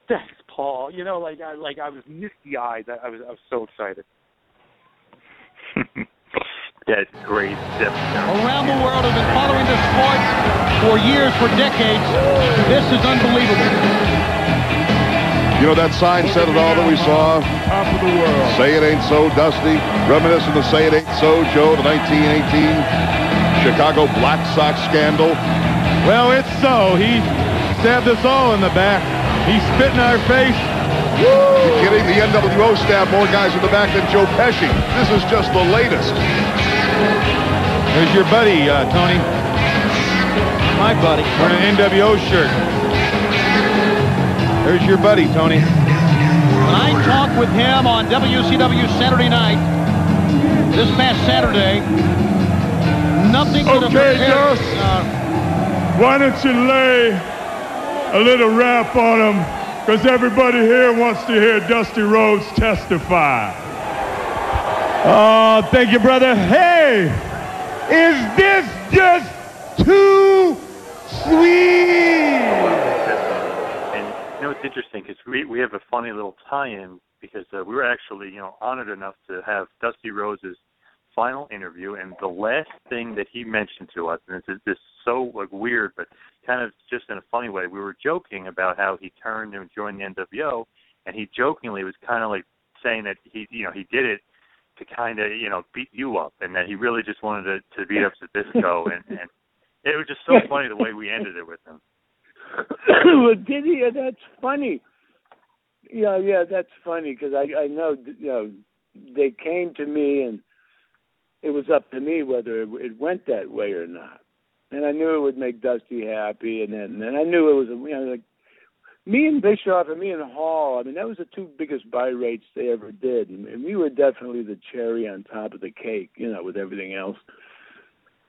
thanks, Paul. You know, like I like I was misty-eyed. I was I was so excited. That's great. Around the world, I've been following this sport for years, for decades. This is unbelievable. You know, that sign said it all that we saw. Top of the world. Say it ain't so, Dusty. Reminiscent of Say It Ain't So, Joe, the nineteen eighteen Chicago Black Sox scandal. Well, it's so. He stabbed us all in the back. He's spit in our face. You're kidding? The N W O stabbed more guys in the back than Joe Pesci. This is just the latest. There's your buddy, uh, Tony. My buddy. Wearing an N W O shirt. There's your buddy, Tony. When I talked with him on W C W Saturday night, this past Saturday, nothing could have okay, Josh. Uh, why don't you lay a little rap on him? Because everybody here wants to hear Dusty Rhodes testify. Oh, thank you, brother. Hey, is this just too sweet? And you know, it's interesting because we, we have a funny little tie-in because uh, we were actually, you know, honored enough to have Dusty Rhodes' final interview, and the last thing that he mentioned to us, and this is this so like, weird, but kind of just in a funny way, we were joking about how he turned and joined the N W O, and he jokingly was kind of like saying that he, you know, he did it to kind of, you know, beat you up, and that he really just wanted to, to beat up Zbyszko, and, and it was just so funny the way we ended it with him. Well, did he? That's funny. Yeah, yeah, that's funny because I, I know, you know, they came to me and it was up to me whether it went that way or not. And I knew it would make Dusty happy. And then and I knew it was, you know, like me and Bischoff and me and Hall, I mean, that was the two biggest buy rates they ever did. And, and we were definitely the cherry on top of the cake, you know, with everything else.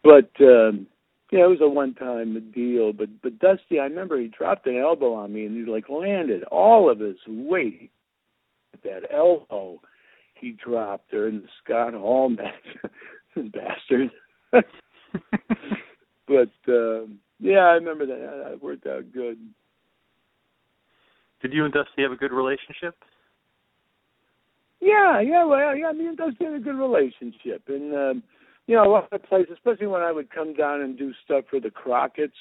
But, um, you know, it was a one-time deal. But, but Dusty, I remember he dropped an elbow on me and he, like, landed all of his weight at that elbow. He dropped her in the Scott Hall match, bastard. But uh, yeah, I remember that. It worked out good. Did you and Dusty have a good relationship? Yeah, yeah, well, yeah. Me and Dusty had a good relationship, and um, you know, a lot of places, especially when I would come down and do stuff for the Crockett's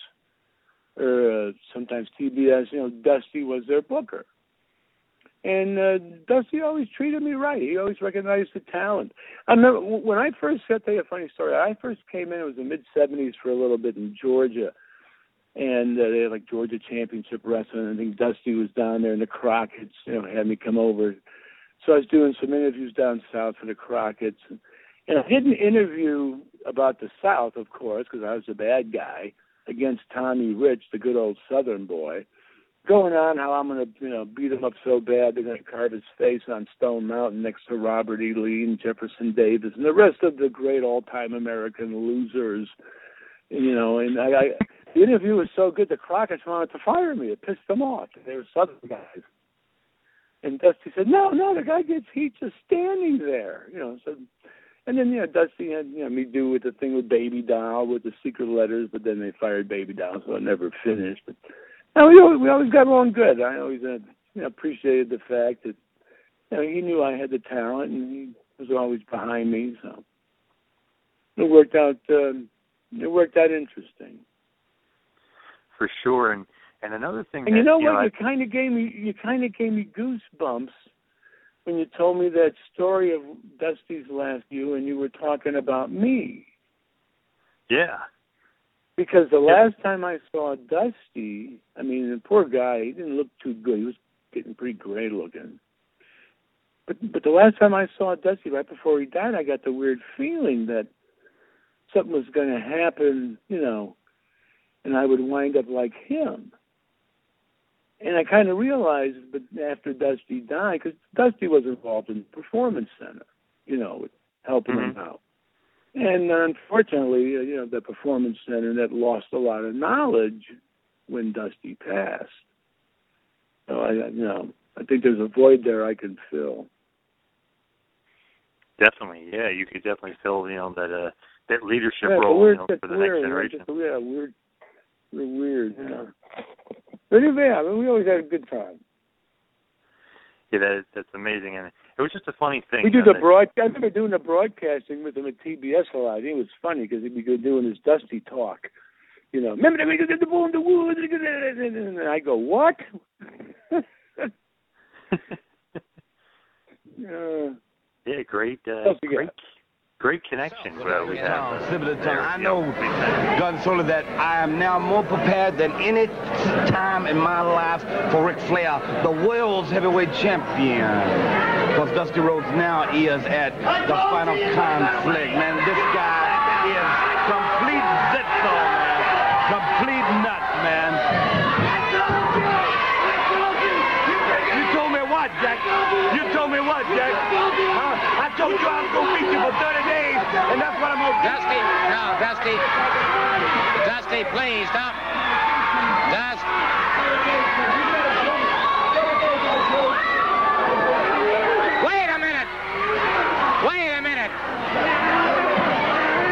or uh, sometimes T B S. You know, Dusty was their booker. And uh, Dusty always treated me right. He always recognized the talent. I remember when I first, I'll tell you a funny story. I first came in, it was the mid seventies for a little bit in Georgia. And uh, they had like Georgia Championship Wrestling. I think Dusty was down there in the Crockett's, you know, had me come over. So I was doing some interviews down south for the Crockett's. And I did an interview about the South, of course, because I was the bad guy, against Tommy Rich, the good old Southern boy. Going on how I'm going to, you know, beat him up so bad they're going to carve his face on Stone Mountain next to Robert E. Lee and Jefferson Davis and the rest of the great all-time American losers, you know. And I, I, the interview was so good the Crockett's wanted to fire me. It pissed them off. They were Southern guys. And Dusty said, "No, no, the guy gets heat just standing there," you know. So, and then you know Dusty had you know me do with the thing with Baby Doll with the secret letters, but then they fired Baby Doll, so it never finished. But No, we always, we always got along good. I always uh, you know, appreciated the fact that you know, he knew I had the talent and he was always behind me. So it worked out. Um, it worked out interesting, for sure. And and another thing, and that, you know you what? Know, you I... kind of gave me you kind of gave me goosebumps when you told me that story of Dusty's last view, and you were talking about me. Yeah. Because the last time I saw Dusty, I mean, the poor guy, he didn't look too good. He was getting pretty gray looking. But but the last time I saw Dusty, right before he died, I got the weird feeling that something was going to happen, you know, and I would wind up like him. And I kind of realized, but after Dusty died, because Dusty was involved in the Performance Center, you know, helping mm-hmm. him out. And unfortunately, you know, the Performance Center that lost a lot of knowledge when Dusty passed. So I, you know, I think there's a void there I can fill. Definitely, yeah, you could definitely fill, you know, that uh, that leadership yeah, role you know, for the weird, next generation. We're just, yeah, we're we're weird, you know. But yeah, I mean, we always had a good time. Yeah, that is, that's amazing, and it was just a funny thing. We do the broad. I remember doing the broadcasting with him at T B S a lot. It was funny because he'd be doing his Dusty talk. You know, remember that we did the bull in the woods, and I go, "What?" uh, yeah, great, uh, great, Great connections that we have. Uh, there, I know, yeah. Gonzalo, that I am now more prepared than any time in my life for Ric Flair, the world's heavyweight champion. Because Dusty Rhodes now is at the final conflict, man. This guy is complete zitzo, man. Complete nut, man. You told me what, Jack? You told me what, Jack? Huh? I told you I was going to beat you for thirty days, and that's what I'm going to do. Dusty, no, Dusty. Dusty, please, stop. Dust. Wait a minute. Wait a minute.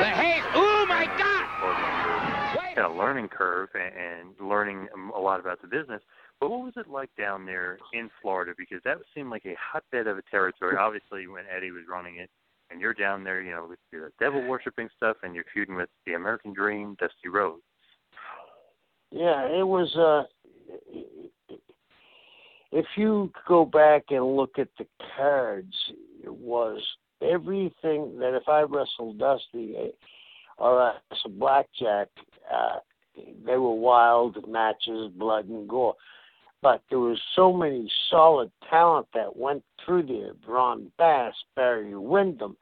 The haze, oh, my God. Wait. Yeah, learning curve and learning a lot about the business. But what was it like down there in Florida? Because that seemed like a hotbed of a territory. Obviously, when Eddie was running it, and you're down there, you know, with the devil worshipping stuff, and you're feuding with the American Dream, Dusty Rhodes. Yeah, it was. Uh, if you go back and look at the cards, it was everything that if I wrestled Dusty or I wrestled blackjack, uh, they were wild matches, blood and gore. But there was so many solid talent that went through there. Ron Bass, Barry Windham,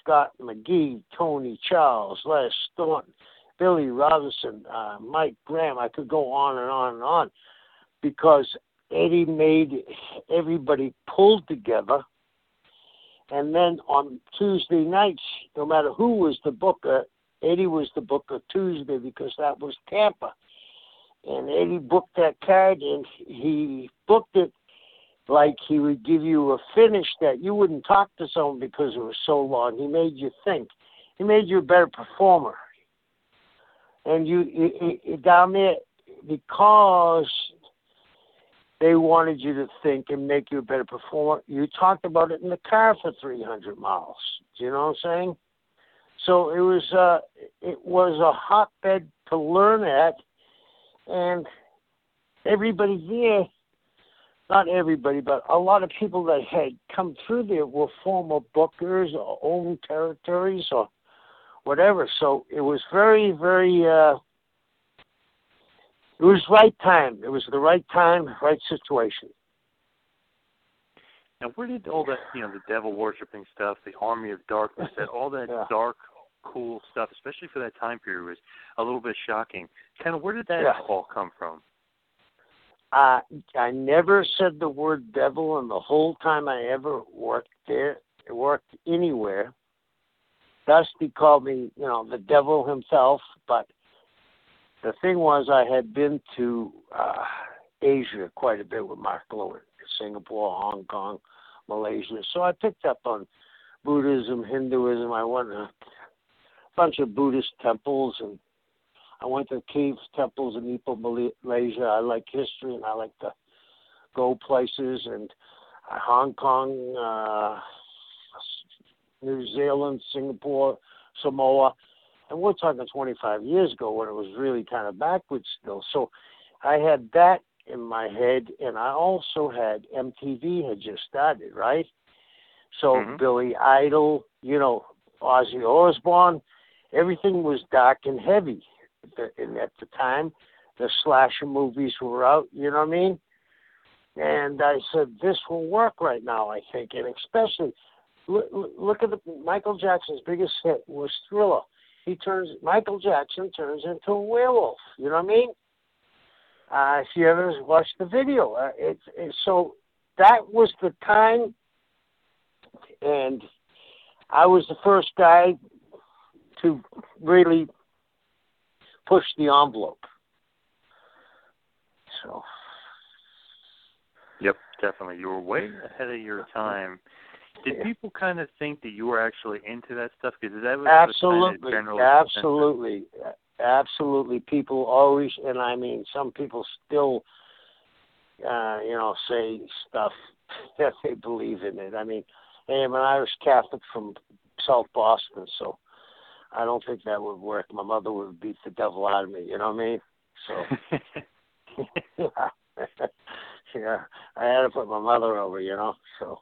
Scott McGee, Tony Charles, Les Staunton, Billy Robinson, uh, Mike Graham. I could go on and on and on because Eddie made everybody pull together. And then on Tuesday nights, no matter who was the booker, Eddie was the booker Tuesday because that was Tampa. And Eddie booked that card, and he booked it like he would give you a finish that you wouldn't talk to someone because it was so long. He made you think. He made you a better performer. And you it, it, down there, because they wanted you to think and make you a better performer, you talked about it in the car for three hundred miles. Do you know what I'm saying? So it was, uh, it was a hotbed to learn at. And everybody there, not everybody, but a lot of people that had come through there were former bookers or owned territories or whatever. So it was very, very, uh, it was right time. It was the right time, right situation. Now, where did all that, you know, the devil-worshipping stuff, the army of darkness, that all that yeah. dark cool stuff, especially for that time period, was a little bit shocking. Kind of, where did that yeah. all come from? Uh, I never said the word devil in the whole time I ever worked there, worked anywhere. Dusty called me, you know, the devil himself, but the thing was I had been to uh, Asia quite a bit with Mark Lewin, Singapore, Hong Kong, Malaysia, so I picked up on Buddhism, Hinduism, I went to bunch of Buddhist temples, and I went to cave temples in Ipoh, Malaysia. I like history, and I like to go places, and Hong Kong, uh, New Zealand, Singapore, Samoa, and we're talking twenty-five years ago when it was really kind of backwards still. So I had that in my head, and I also had M T V had just started, right? So mm-hmm. Billy Idol, you know, Ozzy Osbourne. Everything was dark and heavy and at the time. The slasher movies were out, you know what I mean? And I said, this will work right now, I think. And especially, look, look at the, Michael Jackson's biggest hit was Thriller. He turns Michael Jackson turns into a werewolf, you know what I mean? Uh, if you ever watched the video. Uh, it, it, so that was the time, and I was the first guy to really push the envelope. So. Yep, definitely. You were way ahead of your time. Did yeah. people kind of think that you were actually into that stuff? Because that was absolutely, kind of absolutely, sense. absolutely. People always, and I mean, some people still, uh, you know, say stuff that they believe in it. I mean, I am an Irish Catholic from South Boston, so I don't think that would work. My mother would beat the devil out of me, you know what I mean? So, yeah. yeah, I had to put my mother over, you know, so.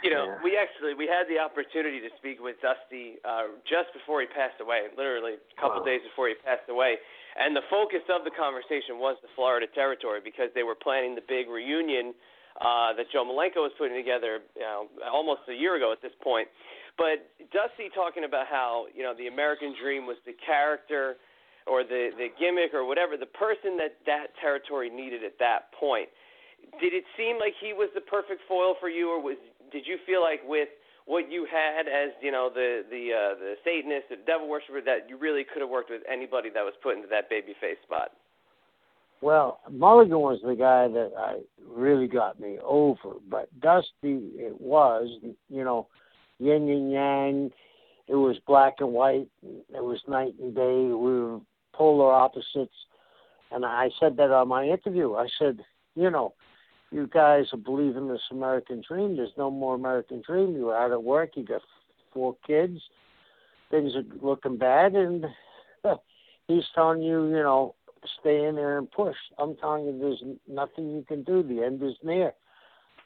You know, yeah. we actually we had the opportunity to speak with Dusty uh, just before he passed away, literally a couple wow. days before he passed away. And the focus of the conversation was the Florida territory because they were planning the big reunion uh, that Joe Malenko was putting together, you know, almost a year ago at this point. But Dusty talking about how, you know, the American Dream was the character or the, the gimmick or whatever, the person that that territory needed at that point. Did it seem like he was the perfect foil for you, or was did you feel like with what you had as, you know, the the uh, the Satanist, the devil worshiper, that you really could have worked with anybody that was put into that babyface spot? Well, Mulligan was the guy that I really got me over, but Dusty, it was, you know, yin and yang. It was black and white. It was night and day. We were polar opposites. And I said that on my interview. I said, you know, you guys believe in this American dream. There's no more American dream. You're out of work. You got four kids. Things are looking bad. And he's telling you, you know, stay in there and push. I'm telling you, there's nothing you can do. The end is near.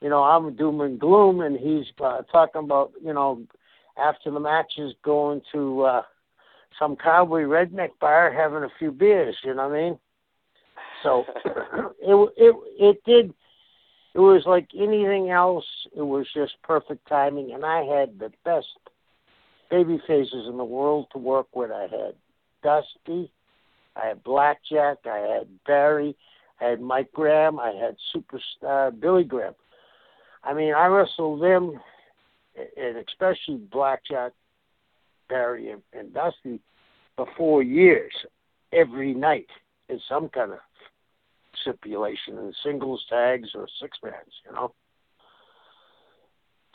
You know, I'm doom and gloom, and he's uh, talking about, you know, after the matches going to uh, some cowboy redneck bar having a few beers, you know what I mean? So it it it did. It was like anything else. It was just perfect timing, and I had the best baby faces in the world to work with. I had Dusty, I had Blackjack, I had Barry, I had Mike Graham, I had Superstar Billy Graham. I mean, I wrestled them, and especially Blackjack, Barry, and, and Dusty, for four years, every night in some kind of stipulation in singles, tags, or six mans, you know.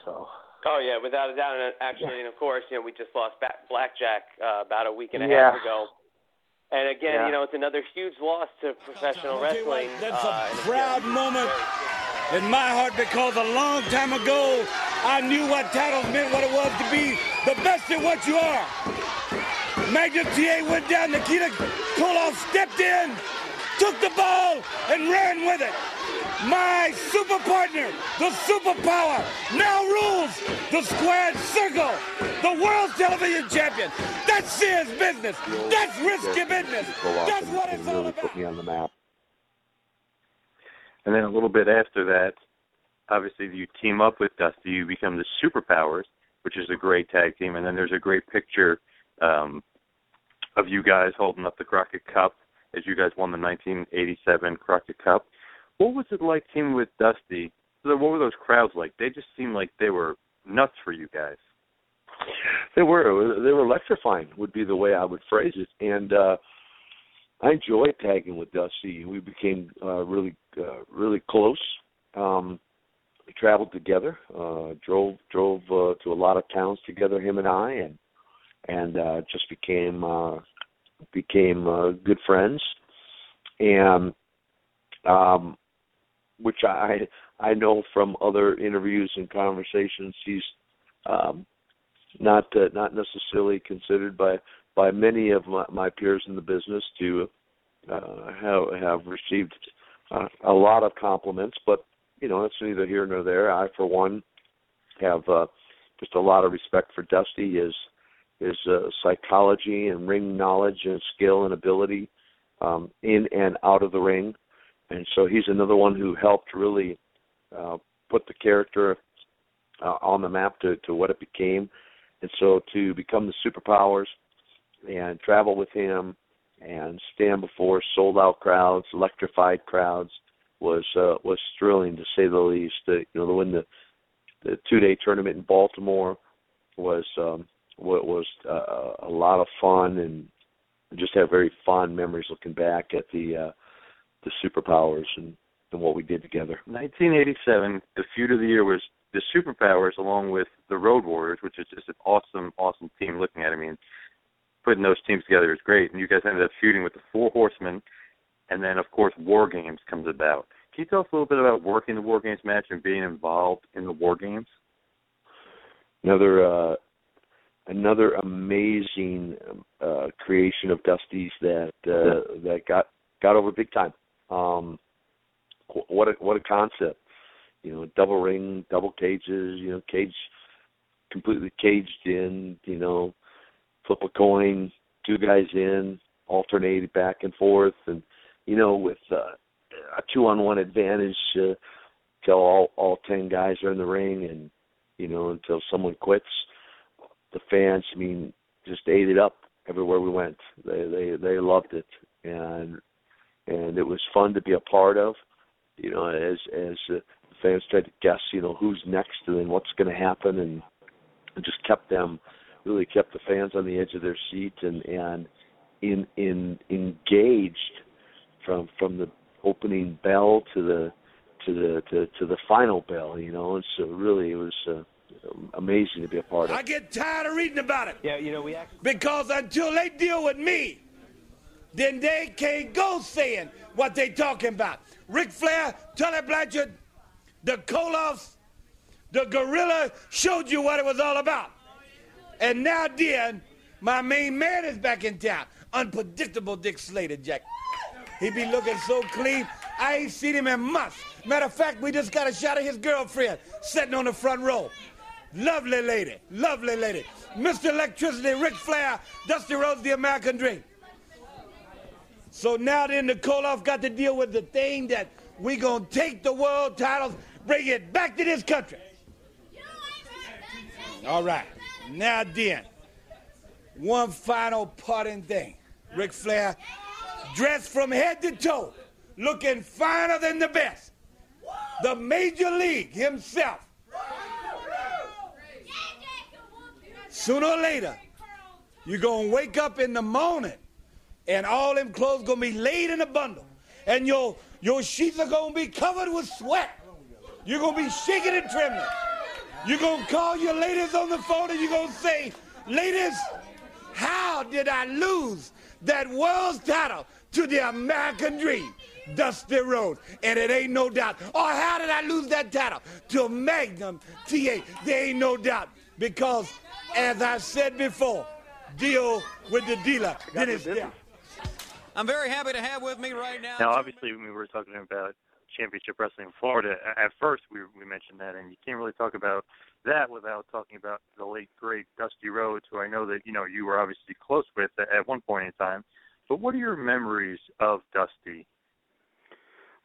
So. Oh yeah, without a doubt. And actually, yeah. and of course, you know, we just lost Blackjack uh, about a week and a yeah. half ago. And again, yeah. you know, it's another huge loss to professional wrestling. That's uh, a proud moment in my heart because a long time ago, I knew what titles meant, what it was to be the best at what you are. Magnum T A went down. Nikita Koloff stepped in, took the ball, and ran with it. My super partner, the superpower, now rules the squared circle, the world's television champion. That's serious business. That's risky business. That's what it's all about. Put me on the map. And then a little bit after that, obviously you team up with Dusty, you become the Superpowers, which is a great tag team. And then there's a great picture um, of you guys holding up the Crockett Cup as you guys won the nineteen eighty-seven Crockett Cup. What was it like teaming with Dusty? What were those crowds like? They just seemed like they were nuts for you guys. They were. They were electrifying would be the way I would phrase it. And uh, I enjoyed tagging with Dusty. We became uh, really, uh, really close. Um, we traveled together, uh, drove drove uh, to a lot of towns together, him and I, and and uh, just became... Uh, became uh, good friends, and um, which I I know from other interviews and conversations, he's um, not uh, not necessarily considered by, by many of my, my peers in the business to uh, have have received uh, a lot of compliments, but you know it's neither here nor there. I for one have uh, just a lot of respect for Dusty. His His uh, psychology and ring knowledge and skill and ability um, in and out of the ring. And so he's another one who helped really uh, put the character uh, on the map to, to what it became. And so to become the Superpowers and travel with him and stand before sold-out crowds, electrified crowds, was uh, was thrilling, to say the least. Uh, you know, to win the, the two-day tournament in Baltimore was... Um, What was uh, a lot of fun, and just have very fond memories looking back at the uh, the Superpowers and, and what we did together. nineteen eighty-seven, the feud of the year was the Superpowers along with the Road Warriors, which is just an awesome, awesome team. Looking at it, I mean, putting those teams together is great. And you guys ended up feuding with the Four Horsemen, and then of course War Games comes about. Can you tell us a little bit about working the War Games match and being involved in the War Games? Another. Uh, Another amazing uh, creation of Dusty's that uh, that got, got over big time. Um, what a what a concept! you know, double ring, double cages, you know, cage, completely caged in, you know, flip a coin, two guys in, alternate back and forth, and, you know, with uh, a two-on-one advantage uh, till all, all ten guys are in the ring and, you know, until someone quits. The fans, I mean, just ate it up everywhere we went. They they, they loved it, and and it was fun to be a part of. You know, as as uh, fans tried to guess, you know, who's next and what's going to happen, and just kept them, really kept the fans on the edge of their seat and and in in engaged from from the opening bell to the to the to, to the final bell. You know, and so really it was. Uh, Amazing to be a part of. I get tired of reading about it. Yeah, you know, we actually... Because until they deal with me, then they can't go saying what they talking about. Ric Flair, Tully Blanchard, the Koloff, the gorilla showed you what it was all about. And now then, my main man is back in town. Unpredictable Dick Slater, Jack. He be looking so clean. I ain't seen him in months. Matter of fact, we just got a shot of his girlfriend sitting on the front row. Lovely lady, lovely lady. Mister Electricity, Ric Flair, Dusty Rhodes, the American Dream. So now then the Koloff got to deal with the thing that we gonna take the world titles, bring it back to this country. All right, now then, one final parting thing. Ric Flair, dressed from head to toe, looking finer than the best. The Major League himself. Sooner or later, you're going to wake up in the morning and all them clothes going to be laid in a bundle. And your, your sheets are going to be covered with sweat. You're going to be shaking and trembling. You're going to call your ladies on the phone and you're going to say, ladies, how did I lose that world's title to the American Dream, Dusty Rhodes? And it ain't no doubt. Or how did I lose that title to Magnum T A? There ain't no doubt. Because, as I said before, deal with the dealer. Then it's down. I'm very happy to have with me right now. Now, obviously, when we were talking about championship wrestling in Florida, at first we, we mentioned that, and you can't really talk about that without talking about the late, great Dusty Rhodes, who I know that, you know, you were obviously close with at one point in time. But what are your memories of Dusty?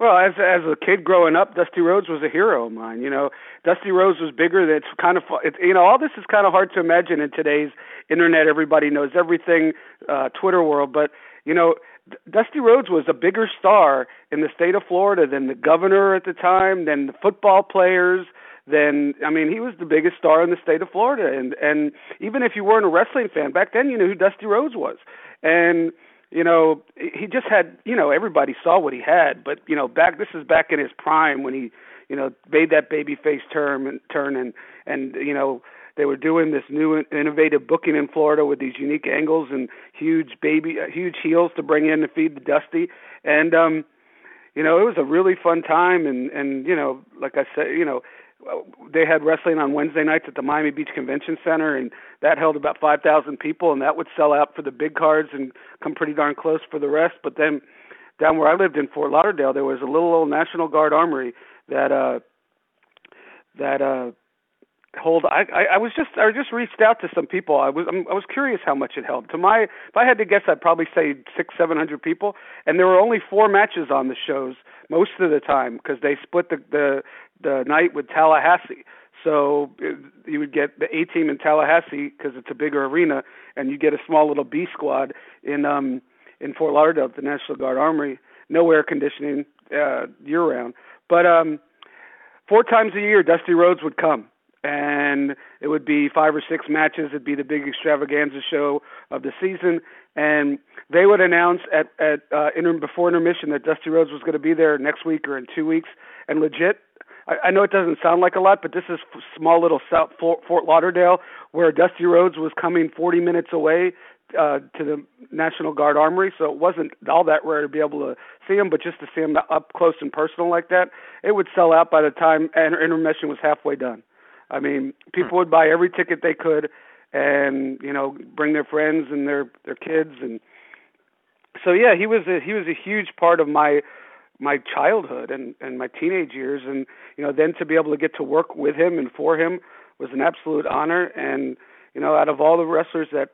Well, as as a kid growing up, Dusty Rhodes was a hero of mine. You know, Dusty Rhodes was bigger. That's kind of it, you know, all this is kind of hard to imagine in today's internet. Everybody knows everything, uh, Twitter world. But you know, D- Dusty Rhodes was a bigger star in the state of Florida than the governor at the time, than the football players. Then, I mean, he was the biggest star in the state of Florida. And and even if you weren't a wrestling fan back then, you knew who Dusty Rhodes was. And you know, he just had, you know, everybody saw what he had, but, you know, back, this is back in his prime when he, you know, made that baby face turn and turn and, and, you know, they were doing this new innovative booking in Florida with these unique angles and huge baby, huge heels to bring in to feed the Dusty. And, um, you know, it was a really fun time. And, and, you know, like I said, you know, they had wrestling on Wednesday nights at the Miami Beach Convention Center, and that held about five thousand people, and that would sell out for the big cards and come pretty darn close for the rest. But then down where I lived in Fort Lauderdale, there was a little old National Guard armory that uh, that uh, hold. I, I, I was just I just reached out to some people. I was I'm, I was curious how much it held. To my, if I had to guess, I'd probably say six, seven hundred people, and there were only four matches on the shows most of the time because they split the the. the night with Tallahassee. So it, you would get the A team in Tallahassee because it's a bigger arena, and you get a small little B squad in um in Fort Lauderdale at the National Guard Armory. No air conditioning uh, year-round. But um, four times a year, Dusty Rhodes would come, and it would be five or six matches. It'd be the big extravaganza show of the season, and they would announce at, at uh, inter- before intermission that Dusty Rhodes was going to be there next week or in two weeks, and legit, I know it doesn't sound like a lot, but this is small little South Fort Lauderdale where Dusty Rhodes was coming forty minutes away uh, to the National Guard Armory, so it wasn't all that rare to be able to see him, but just to see him up close and personal like that, it would sell out by the time intermission was halfway done. I mean, people would buy every ticket they could and, you know, bring their friends and their, their kids. And so, yeah, he was a, he was a huge part of my my childhood and, and my teenage years. And, you know, then to be able to get to work with him and for him was an absolute honor. And, you know, out of all the wrestlers that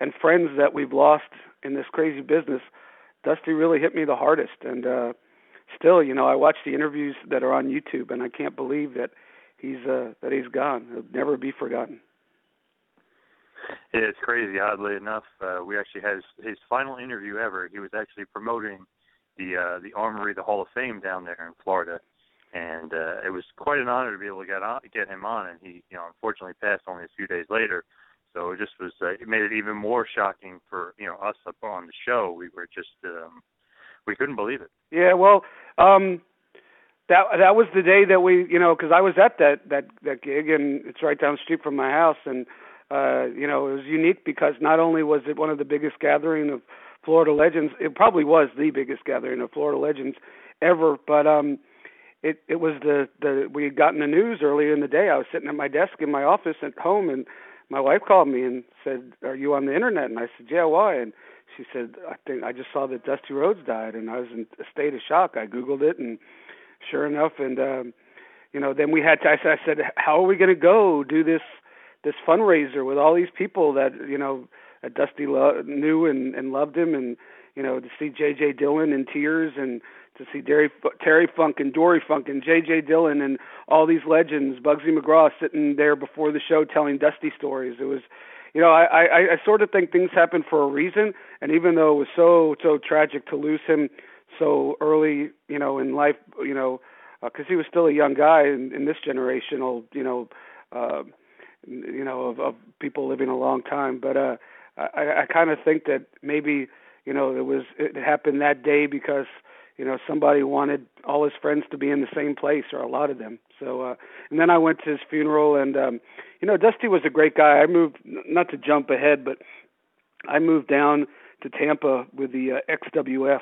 and friends that we've lost in this crazy business, Dusty really hit me the hardest. And uh, still, you know, I watch the interviews that are on YouTube, and I can't believe that he's uh, that he's gone. He'll never be forgotten. It's crazy. Oddly enough, uh, we actually had his, his final interview ever. He was actually promoting the uh, the Armory, the Hall of Fame down there in Florida, and uh, it was quite an honor to be able to get on, get him on. And he, you know, unfortunately passed only a few days later. So it just was. Uh, it made it even more shocking for you know us up on the show. We were just um, we couldn't believe it. Yeah. Well, um, that that was the day that we, you know, because I was at that that that gig, and it's right down the street from my house, and. Uh, you know, it was unique because not only was it one of the biggest gathering of Florida legends, it probably was the biggest gathering of Florida legends ever. But um, it it was the, the we had gotten the news earlier in the day. I was sitting at my desk in my office at home, and my wife called me and said, "Are you on the internet?" And I said, "Yeah, why?" And she said, "I think I just saw that Dusty Rhodes died," and I was in a state of shock. I googled it, and sure enough, and um, you know, then we had to. I said, I said "How are we going to go do this?" this fundraiser with all these people that, you know, that Dusty lo- knew and, and loved him, and, you know, to see J J Dillon in tears, and to see Terry, Terry Funk and Dory Funk and J J Dillon and all these legends, Bugsy McGraw sitting there before the show telling Dusty stories. It was, you know, I, I, I sort of think things happen for a reason. And even though it was so, so tragic to lose him so early, you know, in life, you know, uh, cause he was still a young guy in, in this generational, you know, uh, you know, of, of people living a long time. But uh, I, I kind of think that maybe, you know, it was it happened that day because, you know, somebody wanted all his friends to be in the same place, or a lot of them. So, uh, and then I went to his funeral, and, um, you know, Dusty was a great guy. I moved, not to jump ahead, but I moved down to Tampa with the uh, X W F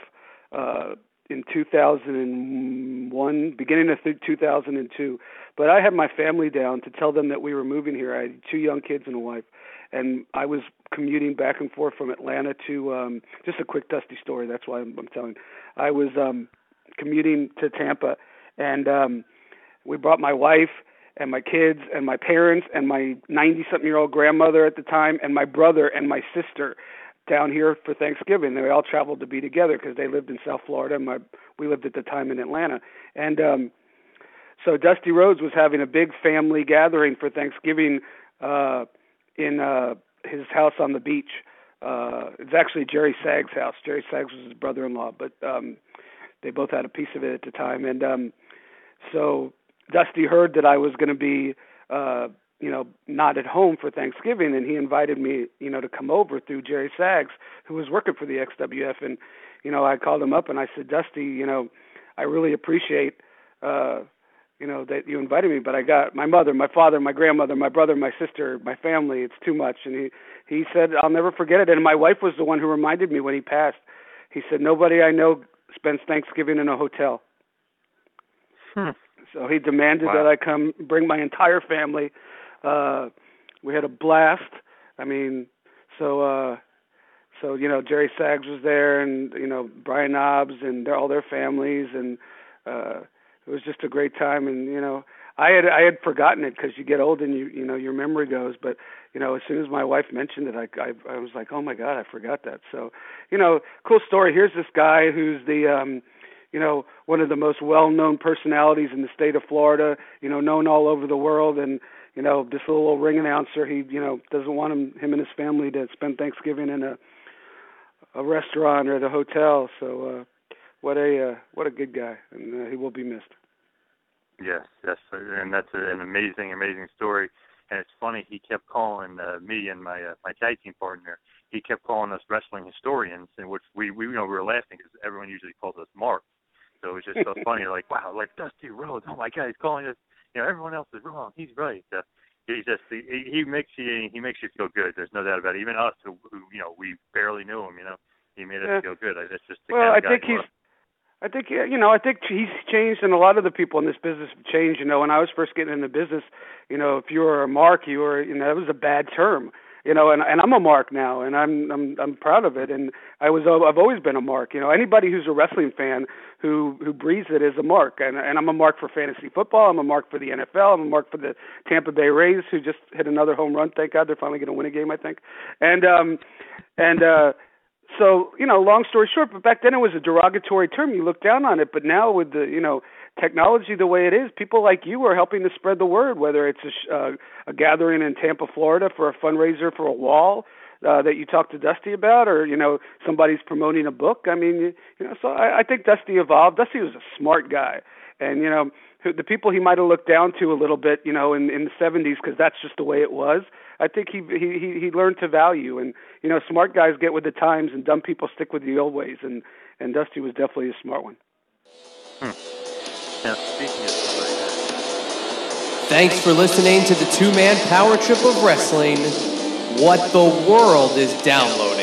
uh, in two thousand one, beginning of two thousand two. But I had my family down to tell them that we were moving here. I had two young kids and a wife, and I was commuting back and forth from Atlanta to um, just a quick Dusty story. That's why I'm, I'm telling. I was um, commuting to Tampa, and um, we brought my wife and my kids and my parents and my ninety-something-year-old grandmother at the time and my brother and my sister down here for Thanksgiving. They all traveled to be together because they lived in South Florida, and my, we lived at the time in Atlanta. And um, so Dusty Rhodes was having a big family gathering for Thanksgiving uh, in uh, his house on the beach. Uh, it's actually Jerry Sags' house. Jerry Sags was his brother-in-law, but um, they both had a piece of it at the time. And um, so Dusty heard that I was going to be, uh, you know, not at home for Thanksgiving, and he invited me, you know, to come over through Jerry Sags, who was working for the X W F. And, you know, I called him up and I said, "Dusty, you know, I really appreciate uh you know, that you invited me, but I got my mother, my father, my grandmother, my brother, my sister, my family. It's too much." And he, he said, "I'll never forget it." And my wife was the one who reminded me when he passed. He said, "Nobody I know spends Thanksgiving in a hotel." Hmm. So he demanded wow. that I come bring my entire family. Uh, we had a blast. I mean, so, uh, so, you know, Jerry Sags was there, and, you know, Brian Knobs and all their families, and, uh, it was just a great time. And, you know, I had I had forgotten it because you get old and, you you know, your memory goes. But, you know, as soon as my wife mentioned it, I, I, I was like, oh, my God, I forgot that. So, you know, cool story. Here's this guy who's the, um, you know, one of the most well-known personalities in the state of Florida, you know, known all over the world. And, you know, this little old ring announcer, he, you know, doesn't want him, him and his family to spend Thanksgiving in a a restaurant or at a hotel. So, uh What a uh, what a good guy, and uh, he will be missed. Yes, yes, and that's an amazing, amazing story. And it's funny, he kept calling uh, me and my uh, my tag team partner. He kept calling us wrestling historians, in which we we you know we were laughing because everyone usually calls us Mark. So it was just so funny, like wow, like Dusty Rhodes. Oh my God, he's calling us. You know, everyone else is wrong. He's right. Uh, he just he, he makes you he makes you feel good. There's no doubt about it. Even us, who, who you know we barely knew him. You know, he made us yeah. feel good. That's just the well, kind of I think he's. I think, you know, I think he's changed, and a lot of the people in this business have changed. You know, when I was first getting into business, you know, if you were a mark, you were, you know, that was a bad term. you know, and, and I'm a mark now, and I'm I'm I'm proud of it. And I was I've always been a mark. You know, anybody who's a wrestling fan who who breathes it is a mark. And and I'm a mark for fantasy football. I'm a mark for the N F L. I'm a mark for the Tampa Bay Rays, who just hit another home run. Thank God they're finally going to win a game, I think. And um and uh. So, you know, long story short, but back then it was a derogatory term. You looked down on it. But now with the, you know, technology the way it is, people like you are helping to spread the word, whether it's a, uh, a gathering in Tampa, Florida for a fundraiser for a wall uh, that you talked to Dusty about, or, you know, somebody's promoting a book. I mean, you, you know, so I, I think Dusty evolved. Dusty was a smart guy. And, you know, the people he might have looked down to a little bit, you know, in, in the seventies, because that's just the way it was, I think he he he learned to value. And, you know, smart guys get with the times and dumb people stick with the old ways. And, and Dusty was definitely a smart one. Hmm. Now, speaking of somebody that... Thanks for listening to the two-man power trip of wrestling. What the world is downloading.